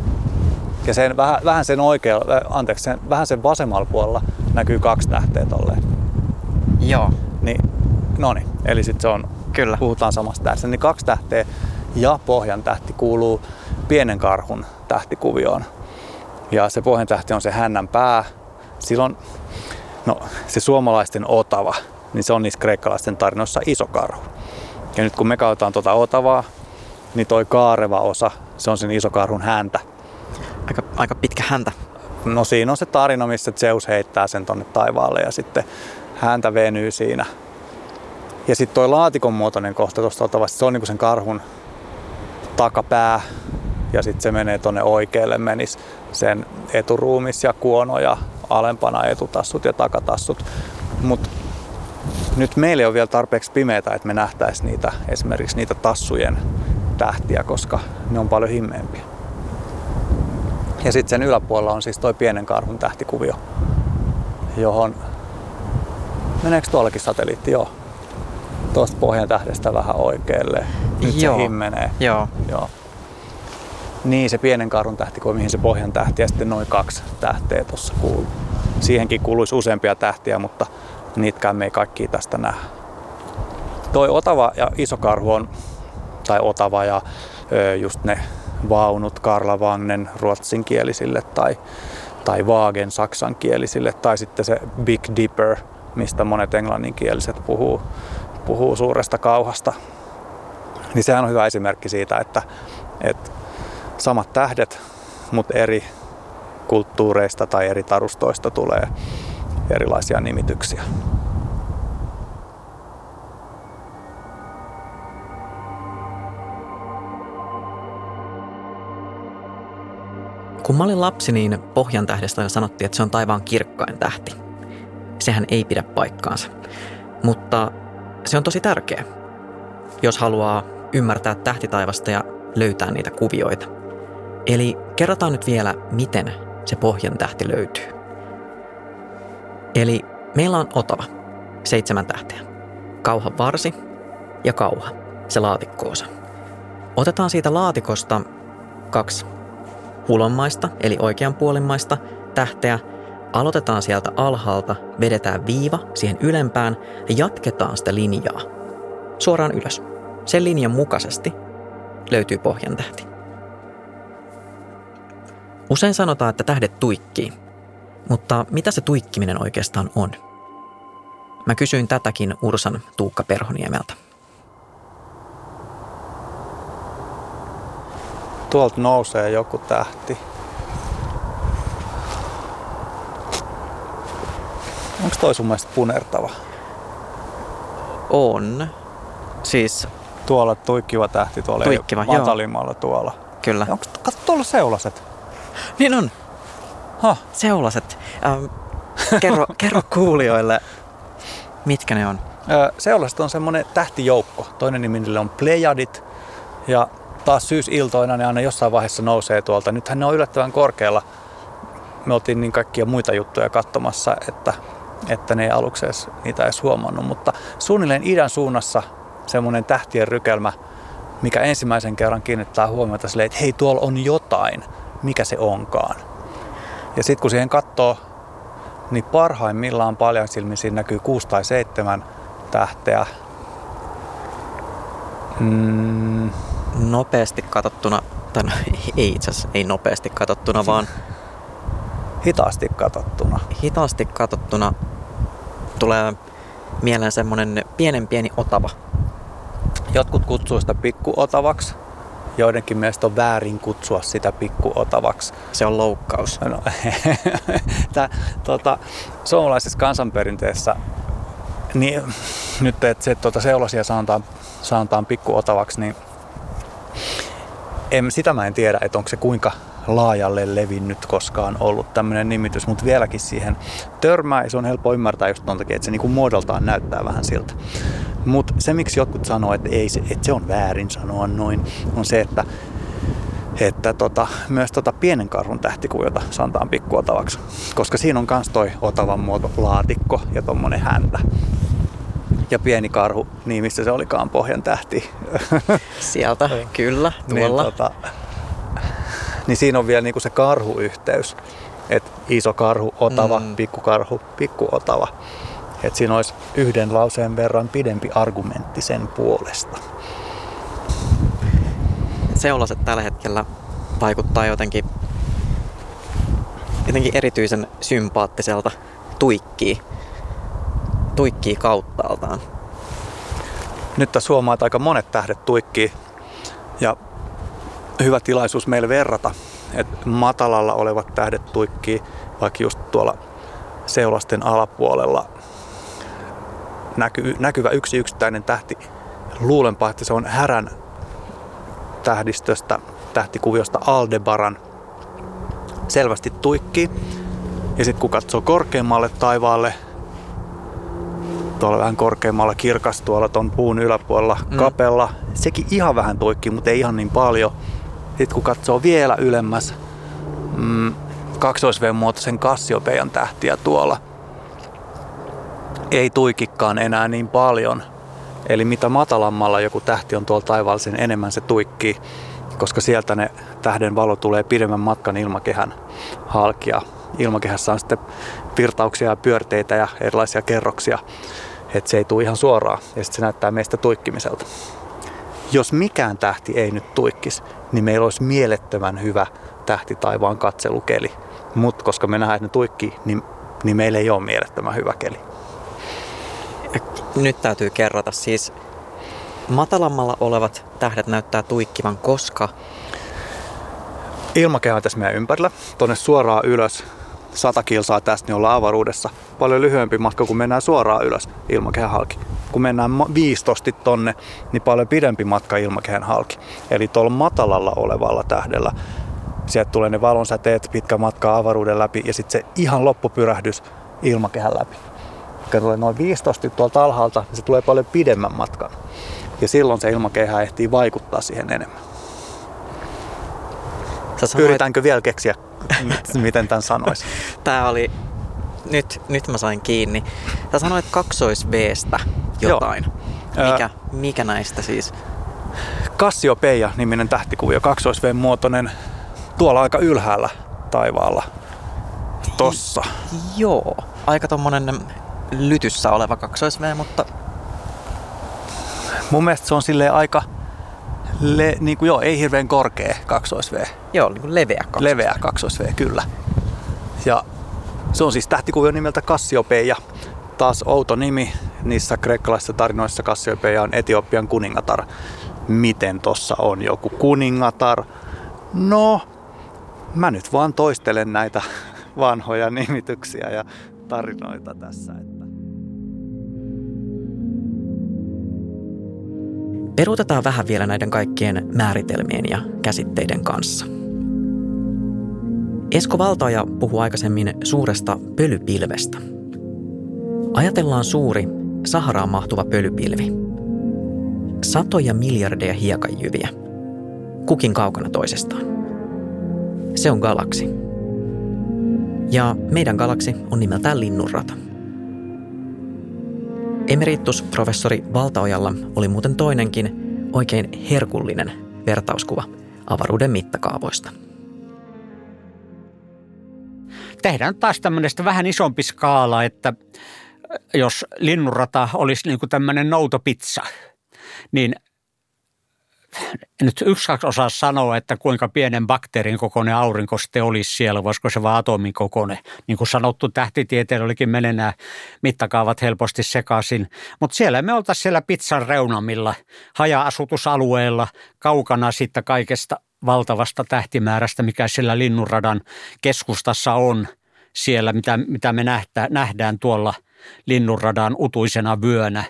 Ja sen, vähän sen sen vasemmalla puolella näkyy kaksi tähteä tolleen. Joo. Niin. Eli sit se on, kyllä. Puhutaan samasta tähtestä. Niin kaksi tähteä ja pohjan tähti kuuluu pienen karhun tähtikuvioon. Ja se pohjan tähti on se hännän pää. Silloin se suomalaisten Otava, niin se on niissä kreikkalaisten tarinoissa iso karhu. Ja nyt kun me katsotaan tuota Otavaa, niin toi kaareva osa, se on sen iso karhun häntä. Aika pitkä häntä. No siinä on se tarina, missä Zeus heittää sen tonne taivaalle ja sitten häntä venyy siinä. Ja sitten toi laatikon muotoinen kohta tuosta Otavasta, se on niinku sen karhun takapää. Ja sitten se menee tuonne oikealle, menisi sen eturuumis ja kuono ja alempana etutassut ja takatassut. Mut nyt meillä on vielä tarpeeksi pimeätä, että me nähtäis niitä, esimerkiksi niitä tassujen tähtiä, koska ne on paljon himmeempiä. Ja sitten sen yläpuolella on siis toi pienen karhun tähtikuvio, johon meneekö tuollakin satelliitti? Joo. Tuosta pohjan tähdestä vähän oikealle. Nyt se himmenee. Joo. Niin, se pienen karhun tähti, mihin se pohjan tähti ja sitten noin kaksi tähteä tuossa kuuluu. Siihenkin kuuluisi useampia tähtiä, mutta niitäkään me ei kaikkia tästä nähdä. Toi Otava ja iso karhu on, tai Otava ja just ne vaunut Karlavagnen ruotsinkielisille tai Wagen saksankielisille tai sitten se Big Dipper, mistä monet englanninkieliset puhuu suuresta kauhasta. Niin sehän on hyvä esimerkki siitä, että samat tähdet, mutta eri kulttuureista tai eri tarustoista tulee erilaisia nimityksiä. Kun mä olin lapsi, niin Pohjantähdestä aina sanottiin, että se on taivaan kirkkain tähti. Sehän ei pidä paikkaansa, mutta se on tosi tärkeä, jos haluaa ymmärtää tähtitaivasta ja löytää niitä kuvioita. Eli kerrotaan nyt vielä, miten se Pohjantähti löytyy. Eli meillä on Otava, 7 tähteä, kauhan varsi ja kauha, se laatikko-osa. Otetaan siitä laatikosta 2 hulonmaista, eli oikeanpuolimmaista tähteä. Aloitetaan sieltä alhaalta, vedetään viiva siihen ylempään ja jatketaan sitä linjaa suoraan ylös. Sen linjan mukaisesti löytyy Pohjantähti. Usein sanotaan, että tähdet tuikkii, mutta mitä se tuikkiminen oikeastaan on? Mä kysyin tätäkin URSAn Tuukka Perhoniemeltä. Tuolta nousee joku tähti. Onko toi sun mielestä punertava? On. Siis tuolla tuikkiva tähti tuolla matalimmalla tuolla. Kyllä. Onko tuolla Seulaset? Niin on. Huh. Seulaset. Kerro kuulijoille, mitkä ne on. Seulaset on semmoinen tähtijoukko. Toinen nimi niille on Plejadit ja taas syysiltoina ne aina jossain vaiheessa nousee tuolta. Nythän ne on yllättävän korkealla. Me oltiin niin kaikkia muita juttuja katsomassa, että ne ei aluksi niitä edes huomannut. Mutta suunnilleen idän suunnassa semmoinen tähtien rykelmä, mikä ensimmäisen kerran kiinnittää huomiota silleen, että hei, tuolla on jotain, mikä se onkaan. Ja sitten kun siihen katsoo, niin parhaimmillaan paljon silmin siinä näkyy 6 tai 7 tähteä. Nopeasti katsottuna, tai no, ei itse asiassa, ei nopeasti katsottuna, vaan hitaasti katsottuna. Hitaasti katsottuna tulee mieleen semmonen pienen pieni Otava. Jotkut kutsuu sitä pikkuotavaksi, joidenkin mielestä on väärin kutsua sitä pikkuotavaksi. Se on loukkaus. No, suomalaisessa kansanperinteessä niin, nyt että se seulaisia sanotaan pikkuotavaksi, niin sitä mä en tiedä, että onko se kuinka laajalle levinnyt koskaan ollut tämmöinen nimitys, mutta vieläkin siihen törmää ja se on helppo ymmärtää just ton takia, että se niinku muodoltaan näyttää vähän siltä. Mutta se, miksi jotkut sanoo, että, ei se, että se on väärin sanoa noin, on se, että myös pienen karhun tähtikuviota sanotaan pikkuotavaksi, koska siinä on myös toi Otavan muoto laatikko ja tommonen häntä. Ja pieni karhu, niin mistä se olikaan, Pohjantähti. Sieltä, kyllä, tuolla. Niin siinä on vielä niinku se karhuyhteys. Et iso karhu, Otava, pikkukarhu, pikkuotava. Et siinä olisi yhden lauseen verran pidempi argumentti sen puolesta. Seulaset tällä hetkellä vaikuttaa jotenkin erityisen sympaattiselta, tuikkii kauttaaltaan. Nyt tässä huomaa, että aika monet tähdet tuikkii. Ja hyvä tilaisuus meille verrata, että matalalla olevat tähdet tuikkii, vaikka just tuolla seulasten alapuolella näkyvä yksi yksittäinen tähti. Luulenpa, että se on Härän tähtikuviosta Aldebaran. Selvästi tuikkii. Ja sitten kun katsoo korkeammalle taivaalle, tuolla vähän korkeammalla kirkas tuolla ton puun yläpuolella Kapella. Sekin ihan vähän tuikkii, mutta ei ihan niin paljon. Sitten kun katsoo vielä ylemmäs, kaksoisven-muotoisen Kassiopeian tähtiä tuolla, ei tuikikaan enää niin paljon. Eli mitä matalammalla joku tähti on tuolla taivaalla, sen enemmän se tuikkii, koska sieltä ne tähden valo tulee pidemmän matkan ilmakehän halki. Ilmakehässä on sitten virtauksia ja pyörteitä ja erilaisia kerroksia, että se ei tule ihan suoraan ja sitten se näyttää meistä tuikkimiselta. Jos mikään tähti ei nyt tuikkisi, niin meillä olisi mielettömän hyvä tähti taivaan katselukeli. Mutta koska me nähdään, että ne tuikkii, niin meillä ei ole mielettömän hyvä keli. Nyt täytyy kerrata. Siis matalammalla olevat tähdet näyttää tuikkivan, koska Ilmakehä on tässä meidän ympärillä. Tuonne suoraan ylös 100 kilsaa tästä, niin ollaan avaruudessa. Paljon lyhyempi matka, kun mennään suoraan ylös ilmakehän halki. Kun mennään 15 tonne, niin paljon pidempi matka ilmakehän halki. Eli tuolla matalalla olevalla tähdellä sieltä tulee ne valonsäteet, pitkä matka avaruuden läpi ja sitten se ihan loppupyrähdys ilmakehän läpi. Kun tulee noin 15 tuolta alhaalta, niin se tulee paljon pidemmän matkan. Ja silloin se ilmakehä ehtii vaikuttaa siihen enemmän. Yritänkö vielä keksiä, miten tämän sanoisi? Tää oli... Nyt mä sain kiinni. Sä sanoit kaksois-B:stä jotain. Mikä näistä siis? Kassiopeia-niminen tähtikuvio, kaksois-V:n muotoinen, tuolla aika ylhäällä taivaalla. Tossa. Joo, aika tommonen lytyssä oleva kaksois-V, mutta... Mun mielestä se on silleen aika... ei hirveän korkea kaksois-V. Joo, niin kuin leveä kaksois-V. Leveä kaksois-V, kyllä. Ja se on siis tähtikuvio nimeltä Kassiopeia. Taas outo nimi. Niissä kreikkalaisissa tarinoissa Kassiopeia on Etiopian kuningatar. Miten tossa on joku kuningatar? No, mä nyt vaan toistelen näitä vanhoja nimityksiä ja tarinoita tässä. Peruutetaan vähän vielä näiden kaikkien määritelmien ja käsitteiden kanssa. Esko Valtaoja puhui aikaisemmin suuresta pölypilvestä. Ajatellaan suuri, Saharaan mahtuva pölypilvi. 100 miljardia hiekanjyviä, kukin kaukana toisestaan. Se on galaksi. Ja meidän galaksi on nimeltään Linnunrata. Emeritusprofessori Valtaojalla oli muuten toinenkin oikein herkullinen vertauskuva avaruuden mittakaavoista. Tehdään taas tämmöistä vähän isompi skaala, että jos Linnunrata olisi niin kuin tämmöinen noutopizza, niin nyt 1-2 osaa sanoa, että kuinka pienen bakteerin kokoinen aurinko sitten olisi siellä, voisiko se vaan atomin kokoinen. Niin kuin sanottu, tähtitieteelläkin menee nämä mittakaavat helposti sekaisin. Mutta siellä me oltaisiin siellä pizzan reunamilla, haja-asutusalueella, kaukana siitä kaikesta valtavasta tähtimäärästä, mikä siellä Linnunradan keskustassa on siellä, mitä me nähdään tuolla Linnunradan utuisena vyönä.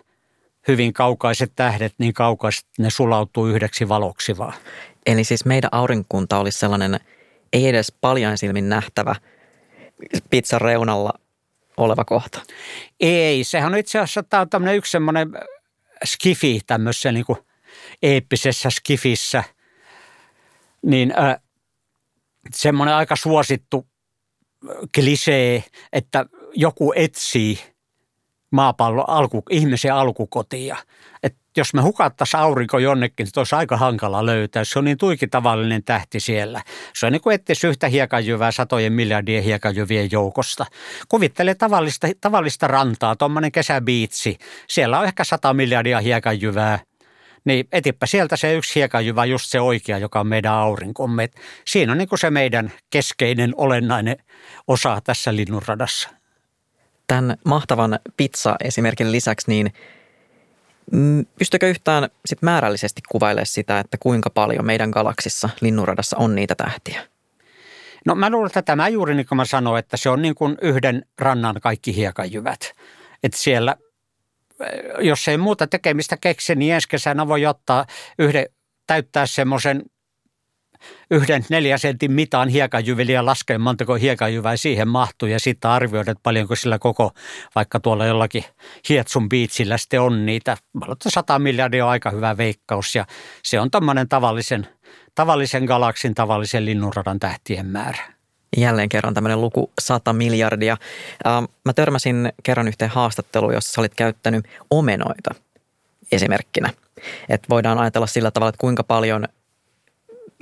Hyvin kaukaiset tähdet, niin kaukaiset, ne sulautuu yhdeksi valoksi vaan. Eli siis meidän aurinkokunta olisi sellainen, ei edes paljain silmin nähtävä, pizzan reunalla oleva kohta. Ei, sehän on itse asiassa, tämä on tämmöinen yksi semmoinen skifi, tämmöisessä niin kuin eeppisessä skifissä, niin semmoinen aika suosittu klisee, että joku etsii maapallon ihmisen alkukotia. Et jos me hukattaisiin aurinko jonnekin, niin se olisi aika hankala löytää. Se on niin tuikitavallinen tähti siellä. Se on niin kuin etsisi yhtä hiekanjyvää 100 miljardien hiekanjyvien joukosta. Kuvittele tavallista rantaa, tuommoinen kesäbiitsi. Siellä on ehkä 100 miljardia hiekanjyvää. Niin etipä sieltä se yksi hiekanjyvä, just se oikea, joka on meidän aurinkomme. Et siinä on niin kuin se meidän keskeinen, olennainen osa tässä Linnunradassa. Tämän mahtavan pizza-esimerkin lisäksi, niin pystykö yhtään sit määrällisesti kuvailemaan sitä, että kuinka paljon meidän galaksissa Linnunradassa on niitä tähtiä? No mä luulen, että tämä juuri niin kuin mä sanoin, että se on niin kuin yhden rannan kaikki hiekanjyvät. Että siellä, jos ei muuta tekemistä keksi, niin ensi kesänä voi ottaa täyttää semmoisen yhden 4 sentin mitaan hiekanjyveliä, laskee montako hiekanjyvää siihen mahtuu ja sitten arvioida, että paljonko sillä koko, vaikka tuolla jollakin Hietsun biitsillä sitten on niitä. 100 miljardia on aika hyvä veikkaus ja se on tämmöinen tavallisen galaksin, tavallisen Linnunradan tähtien määrä. Jälleen kerran tämmöinen luku 100 miljardia. Mä törmäsin kerran yhteen haastatteluun, jossa sä olit käyttänyt omenoita esimerkkinä. Että voidaan ajatella sillä tavalla, että kuinka paljon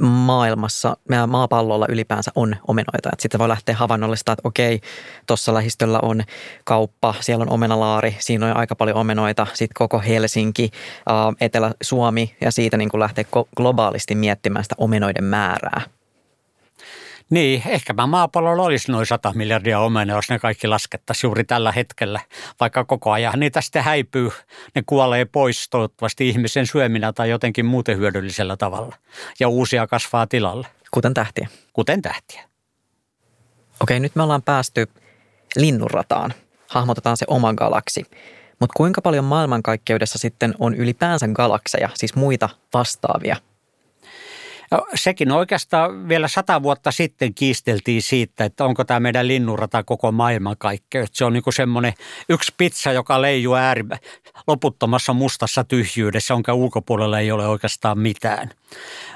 maailmassa, meidän maapallolla ylipäänsä on omenoita. Sitten voi lähteä havainnollistamaan, että okei, tuossa lähistöllä on kauppa, siellä on omenalaari, siinä on aika paljon omenoita, sitten koko Helsinki, Etelä-Suomi ja siitä niin kuin lähtee globaalisti miettimään sitä omenoiden määrää. Niin, ehkä maapallolla olisi noin 100 miljardia omenoita, jos ne kaikki laskettaisiin juuri tällä hetkellä, vaikka koko ajan niitä sitten häipyy. Ne kuolee pois toivottavasti ihmisen syöminä tai jotenkin muuten hyödyllisellä tavalla ja uusia kasvaa tilalle. Kuten tähtiä. Kuten tähtiä. Okei, nyt me ollaan päästy Linnunrataan. Hahmotetaan se oma galaksi. Mutta kuinka paljon maailmankaikkeudessa sitten on ylipäänsä galakseja, siis muita vastaavia? No, sekin oikeastaan vielä 100 vuotta sitten kiisteltiin siitä, että onko tämä meidän Linnunrata koko maailmankaikkeus. Se on niin kuin semmoinen yksi pizza, joka leijuu loputtomassa mustassa tyhjyydessä, jonka ulkopuolella ei ole oikeastaan mitään.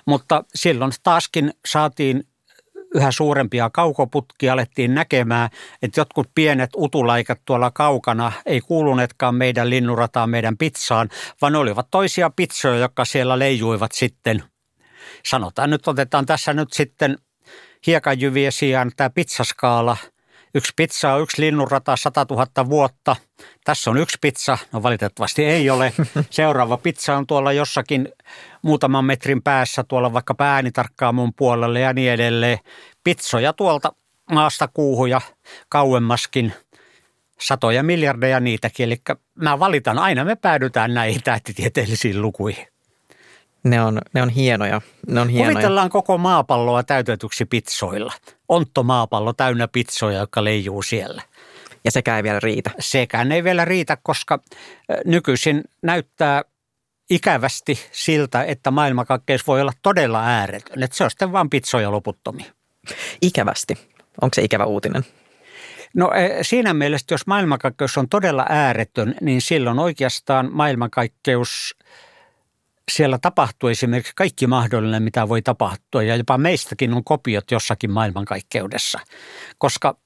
Mutta silloin taaskin saatiin yhä suurempia kaukoputkia, alettiin näkemään, että jotkut pienet utulaikat tuolla kaukana ei kuuluneetkaan meidän Linnunrataan, meidän pizzaan, vaan olivat toisia pizzoja, jotka siellä leijuivat sitten. Sanotaan nyt, otetaan tässä nyt sitten hiekanjyviä sijaan tämä pizzaskaala. Yksi pizza on yksi linnunrata 100 000 vuotta. Tässä on yksi pizza. No valitettavasti ei ole. Seuraava pizza on tuolla jossakin muutaman metrin päässä, tuolla vaikka äänitarkkaamon puolelle ja niin edelleen. Pizzoja tuolta maasta kuuhun ja kauemmaskin. 100 miljardeja niitäkin. Eli mä valitan, aina me päädytään näihin tähtitieteellisiin lukuihin. Ne on hienoja. Kuvitellaan koko maapalloa täytetyksi pitsoilla. Ontto maapallo täynnä pitsoja, jotka leijuu siellä. Ja sekään ei vielä riitä. Sekään ei vielä riitä, koska nykyisin näyttää ikävästi siltä, että maailmankaikkeus voi olla todella ääretön. Että se on sitten vaan pitsoja loputtomia. Ikävästi. Onko se ikävä uutinen? No siinä mielessä, jos maailmankaikkeus on todella ääretön, niin silloin oikeastaan maailmankaikkeus... Siellä tapahtuu esimerkiksi kaikki mahdollinen, mitä voi tapahtua, ja jopa meistäkin on kopiot jossakin maailmankaikkeudessa, koska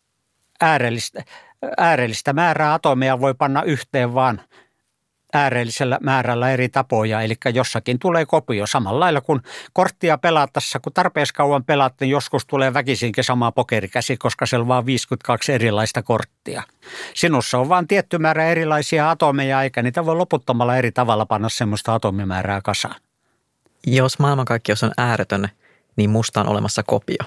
äärellistä määrää atomeja voi panna yhteen vaan äärellisellä määrällä eri tapoja, eli jossakin tulee kopio samalla lailla kuin korttia pelaatassa, kun tarpeeksi kauan pelaat, niin joskus tulee väkisinkin sama pokerikäsi, koska siellä on vaan 52 erilaista korttia. Sinussa on vaan tietty määrä erilaisia atomeja, eikä niitä voi loputtomalla eri tavalla panna semmoista atomimäärää kasaan. Jos maailmankaikkeus on ääretön, niin musta on olemassa kopio.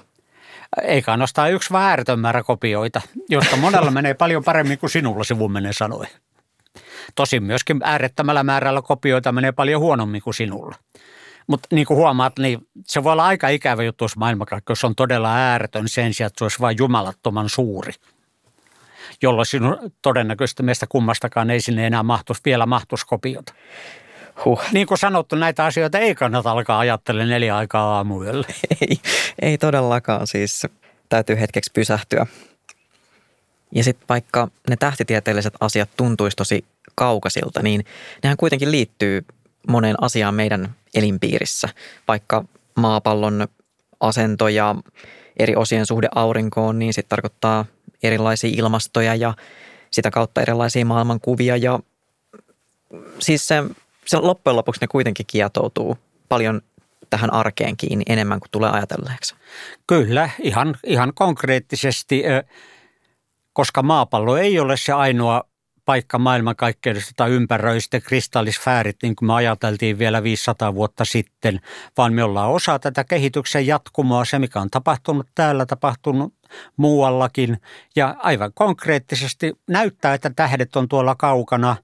Eikä ainoastaan yksi vaan ääretön määrä kopioita, josta monella menee paljon paremmin kuin sinulla, sivuminen sanoi. Tosin myöskin äärettömällä määrällä kopioita menee paljon huonommin kuin sinulla. Mutta niin kuin huomaat, niin se voi olla aika ikävä juttu, jos maailmankaikkeus on todella ääretön sen sijaan, että se olisi vain jumalattoman suuri. Jolloin sinun todennäköisesti meistä kummastakaan ei sinne enää mahtuisi kopiota. Niin kuin sanottu, näitä asioita ei kannata alkaa ajattelemaan 4 aikaa aamuyöllä. Ei todellakaan, siis täytyy hetkeksi pysähtyä. Ja sitten vaikka ne tähtitieteelliset asiat tuntuisi tosi kaukaisilta, niin nehän kuitenkin liittyy moneen asiaan meidän elinpiirissä. Vaikka maapallon asento ja eri osien suhde aurinkoon, niin sitten tarkoittaa erilaisia ilmastoja ja sitä kautta erilaisia maailmankuvia. Ja siis se loppujen lopuksi ne kuitenkin kietoutuu paljon tähän arkeen kiinni enemmän kuin tulee ajatelleeksi. Kyllä, ihan konkreettisesti. Koska maapallo ei ole se ainoa paikka maailmankaikkeudesta tai ympäröi sitten kristallisfäärit, niin kuin me ajateltiin vielä 500 vuotta sitten, vaan me ollaan osa tätä kehityksen jatkumoa, se mikä on tapahtunut täällä, tapahtunut muuallakin. Ja aivan konkreettisesti näyttää, että tähdet on tuolla kaukana,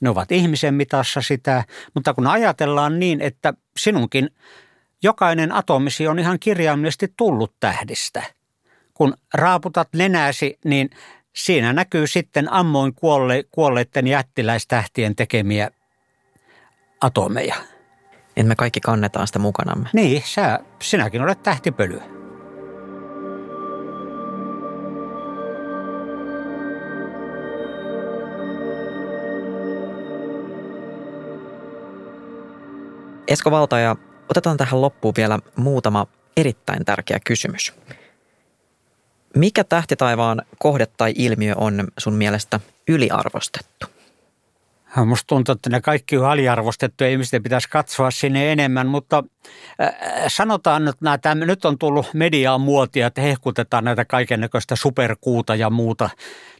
ne ovat ihmisen mitassa sitä, mutta kun ajatellaan niin, että sinunkin jokainen atomisi on ihan kirjaimellisesti tullut tähdistä. Kun raaputat nenäsi, niin siinä näkyy sitten ammoin kuolleiden jättiläistähtien tekemiä atomeja. Et me kaikki kannetaan sitä mukanamme. Niin, sinäkin olet tähtipölyä. Esko Valtaoja, otetaan tähän loppuun vielä muutama erittäin tärkeä kysymys. Mikä tähtitaivaan kohde tai ilmiö on sun mielestä yliarvostettu? Musta tuntuu, että ne kaikki on aliarvostettu ja ihmisten pitäisi katsoa sinne enemmän, mutta sanotaan, että nyt on tullut mediaan muotia, että hehkutetaan näitä kaikennäköistä superkuuta ja muuta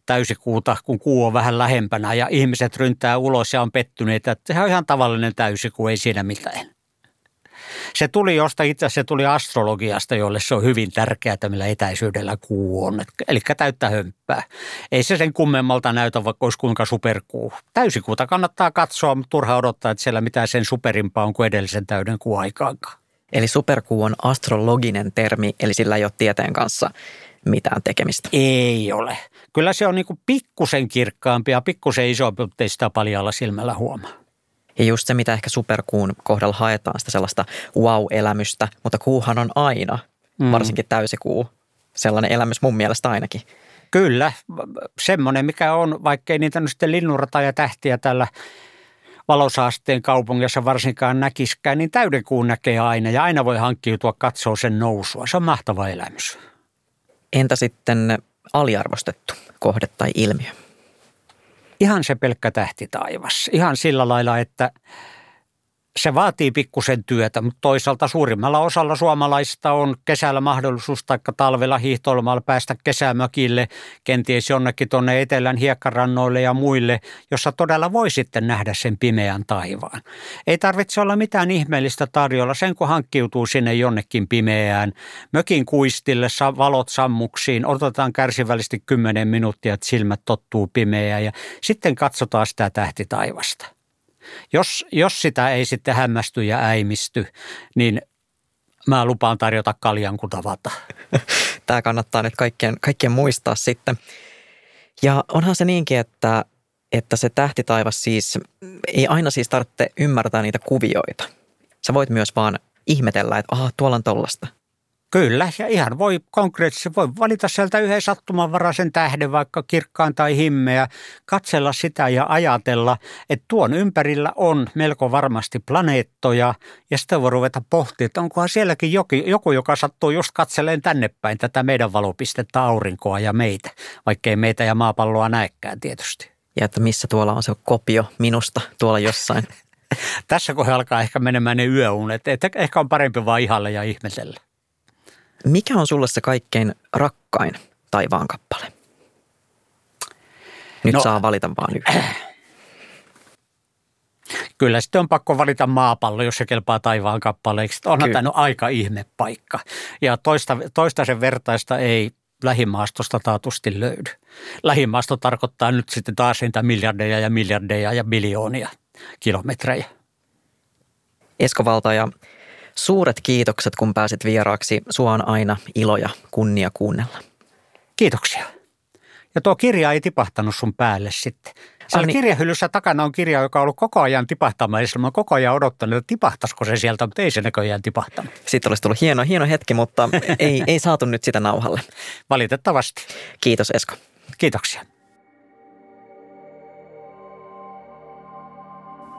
täysikuuta, kun kuu on vähän lähempänä ja ihmiset ryntää ulos ja on pettyneitä. Sehän on ihan tavallinen täysikuu, ei siinä mitään. Se tuli itse asiassa astrologiasta, jolle se on hyvin tärkeää, että millä etäisyydellä kuu on. Eli täyttä hömppää. Ei se sen kummemmalta näytä, vaikka olisi kuinka superkuu. Täysikuuta kannattaa katsoa, mutta turha odottaa, että siellä mitään sen superimpaa on kuin edellisen täyden kuun aikaankaan. Eli superkuu on astrologinen termi, eli sillä ei ole tieteen kanssa mitään tekemistä. Ei ole. Kyllä se on niinku pikkusen kirkkaampi ja pikkusen isompi, mutta ei sitä paljaalla silmällä huomaa. Ja just se, mitä ehkä superkuun kohdalla haetaan, sitä sellaista wow-elämystä, mutta kuuhan on aina, varsinkin täysikuu, sellainen elämys mun mielestä ainakin. Kyllä, semmoinen mikä on, vaikkei niitä nyt sitten Linnunrataa ja tähtiä tällä valosaasteen kaupungissa varsinkaan näkiskään, niin täydenkuun näkee aina ja aina voi hankkiutua katsoa sen nousua. Se on mahtava elämys. Entä sitten aliarvostettu kohde tai ilmiö? Ihan se pelkkä tähtitaivas. Ihan sillä lailla, että se vaatii pikkusen työtä, mutta toisaalta suurimmalla osalla suomalaista on kesällä mahdollisuus tai talvella hiihtolomalla päästä kesämökille, kenties jonnekin tuonne etelän hiekkarannoille ja muille, jossa todella voi sitten nähdä sen pimeän taivaan. Ei tarvitse olla mitään ihmeellistä tarjolla, sen kun hankkiutuu sinne jonnekin pimeään. Mökin kuistille, valot sammuksiin, odotetaan kärsivällisesti 10 minuuttia, että silmät tottuu pimeään ja sitten katsotaan sitä tähtitaivasta. Jos sitä ei sitten hämmästy ja äimisty, niin mä lupaan tarjota kaljan, kun tavata. Tämä kannattaa nyt kaikkien muistaa sitten. Ja onhan se niinkin, että se tähtitaivas siis, ei aina siis tarvitse ymmärtää niitä kuvioita. Sä voit myös vaan ihmetellä, että aha, tuolla on tollasta. Kyllä, ja ihan voi konkreettisesti, voi valita sieltä yhden sattumanvaraisen tähden, vaikka kirkkaan tai himmeä, katsella sitä ja ajatella, että tuon ympärillä on melko varmasti planeettoja, ja sitten voi ruveta pohtimaan, että onkohan sielläkin joku, joka sattuu just katselleen tänne päin tätä meidän valopistettä, aurinkoa ja meitä, vaikkei meitä ja maapalloa näekään tietysti. Ja että missä tuolla on se kopio minusta tuolla jossain. Tässä kun alkaa ehkä menemään ne yöunet, että ehkä on parempi vaan ihailla ja ihmetellä. Mikä on sulle se kaikkein rakkain taivaan kappale? Nyt saa valita vaan yhden. Kyllä sitten on pakko valita maapallo, jos se kelpaa taivaan kappaleeksi. Onhan tämä aika ihme paikka. Ja toista sen vertaista ei lähimaastosta taatusti löydy. Lähimaasto tarkoittaa nyt sitten taas niitä miljardeja ja miljardeja ja biljoonia kilometrejä. Esko Valtaoja, suuret kiitokset, kun pääsit vieraaksi. Sua on aina ilo ja kunnia kuunnella. Kiitoksia. Ja tuo kirja ei tipahtanut sun päälle sitten. Siellä kirjahyllyssä takana on kirja, joka on ollut koko ajan tipahtamassa. Mä oon koko ajan odottanut, että tipahtaisiko se sieltä, mutta ei se näköjään tipahtanut. Siitä olisi tullut hieno hetki, mutta ei saatu nyt sitä nauhalle. Valitettavasti. Kiitos Esko. Kiitoksia.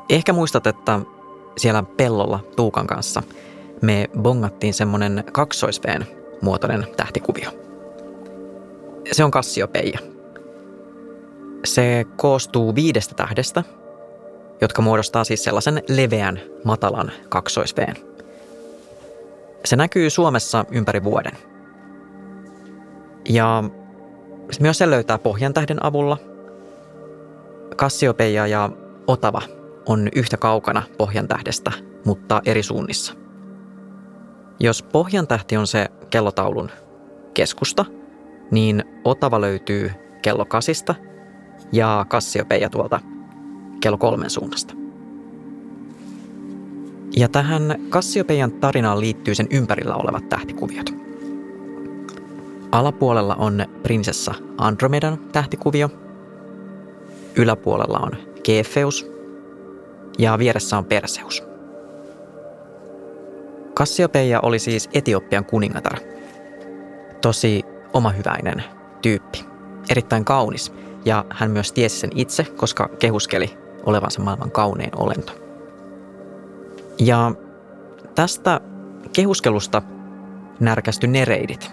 Ehkä muistat, että siellä pellolla Tuukan kanssa me bongattiin semmoinen 2V muotoinen tähtikuvio. Se on Kassiopeia. Se koostuu 5 tähdestä, jotka muodostaa siis sellaisen leveän, matalan 2V. Se näkyy Suomessa ympäri vuoden. Ja myös se löytää pohjantähden avulla. Kassiopeia ja Otava on yhtä kaukana pohjantähdestä, mutta eri suunnissa. Jos pohjantähti on se kellotaulun keskusta, niin Otava löytyy kello 8 ja Kassiopeia tuolta kello 3 suunnasta. Ja tähän Kassiopeian tarinaan liittyy sen ympärillä olevat tähtikuviot. Alapuolella on prinsessa Andromedan tähtikuvio, yläpuolella on Kefeus ja vieressä on Perseus. Kassiopeia oli siis Etiopian kuningatar. Tosi omahyväinen tyyppi. Erittäin kaunis. Ja hän myös tiesi sen itse, koska kehuskeli olevansa maailman kaunein olento. Ja tästä kehuskelusta närkästyi nereidit.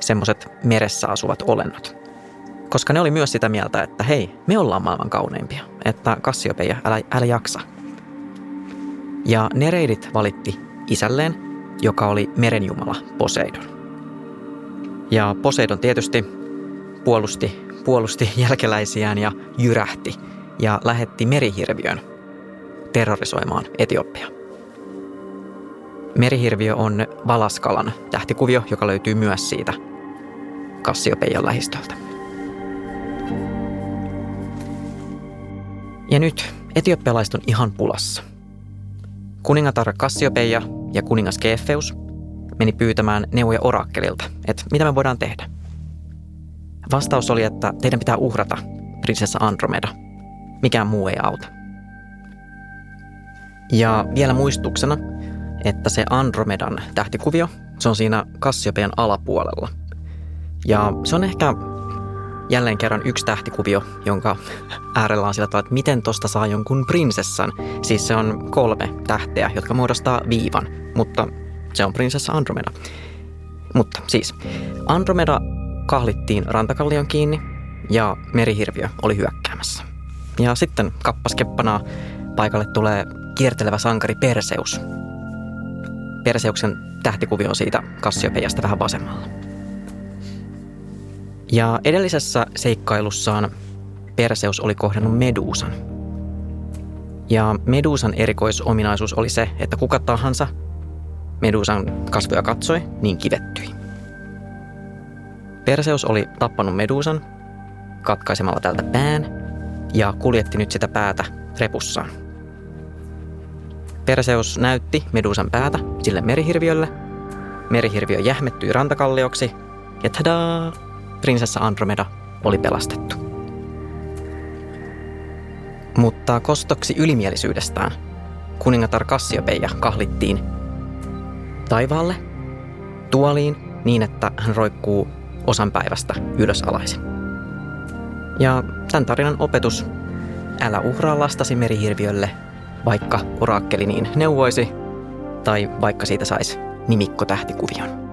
Semmoiset meressä asuvat olennot. Koska ne oli myös sitä mieltä, että hei, me ollaan maailman kauneimpia, että Kassiopeia, älä jaksa. Ja nereidit valitti isälleen, joka oli merenjumala Poseidon. Ja Poseidon tietysti puolusti jälkeläisiään ja jyrähti ja lähetti merihirviön terrorisoimaan Etiopiaa. Merihirviö on valaskalan tähtikuvio, joka löytyy myös siitä Kassiopeian lähistöltä. Ja nyt etiopialaiset on ihan pulassa. Kuningatar Kassiopeia ja kuningas Kefeus meni pyytämään neuvoja orakkelilta, että mitä me voidaan tehdä. Vastaus oli, että teidän pitää uhrata prinsessa Andromeda. Mikään muu ei auta. Ja vielä muistuksena, että se Andromedan tähtikuvio, se on siinä Kassiopean alapuolella. Ja se on ehkä jälleen kerran yksi tähtikuvio, jonka äärellä on sillä tavalla, että miten tosta saa jonkun prinsessan. Siis se on 3 tähteä, jotka muodostaa viivan, mutta se on prinsessa Andromeda. Mutta siis Andromeda kahlittiin rantakallion kiinni ja merihirviö oli hyökkäämässä. Ja sitten kappaskeppana paikalle tulee kiertelevä sankari Perseus. Perseuksen tähtikuvio on siitä Kassiopeiasta vähän vasemmalla. Ja edellisessä seikkailussaan Perseus oli kohdannut Meduusan. Ja Meduusan erikoisominaisuus oli se, että kuka tahansa Meduusan kasvoja katsoi, niin kivettyi. Perseus oli tappanut Meduusan katkaisemalla tältä pään ja kuljetti nyt sitä päätä repussaan. Perseus näytti Meduusan päätä sille merihirviölle. Merihirviö jähmettyi rantakallioksi ja tadaa! Prinsessa Andromeda oli pelastettu. Mutta kostoksi ylimielisyydestään kuningatar Kassiopeia kahlittiin taivaalle tuoliin niin, että hän roikkuu osan päivästä ylösalaisin. Ja tämän tarinan opetus, älä uhraa lastasi merihirviölle, vaikka oraakkeli niin neuvoisi tai vaikka siitä saisi nimikko tähtikuvion.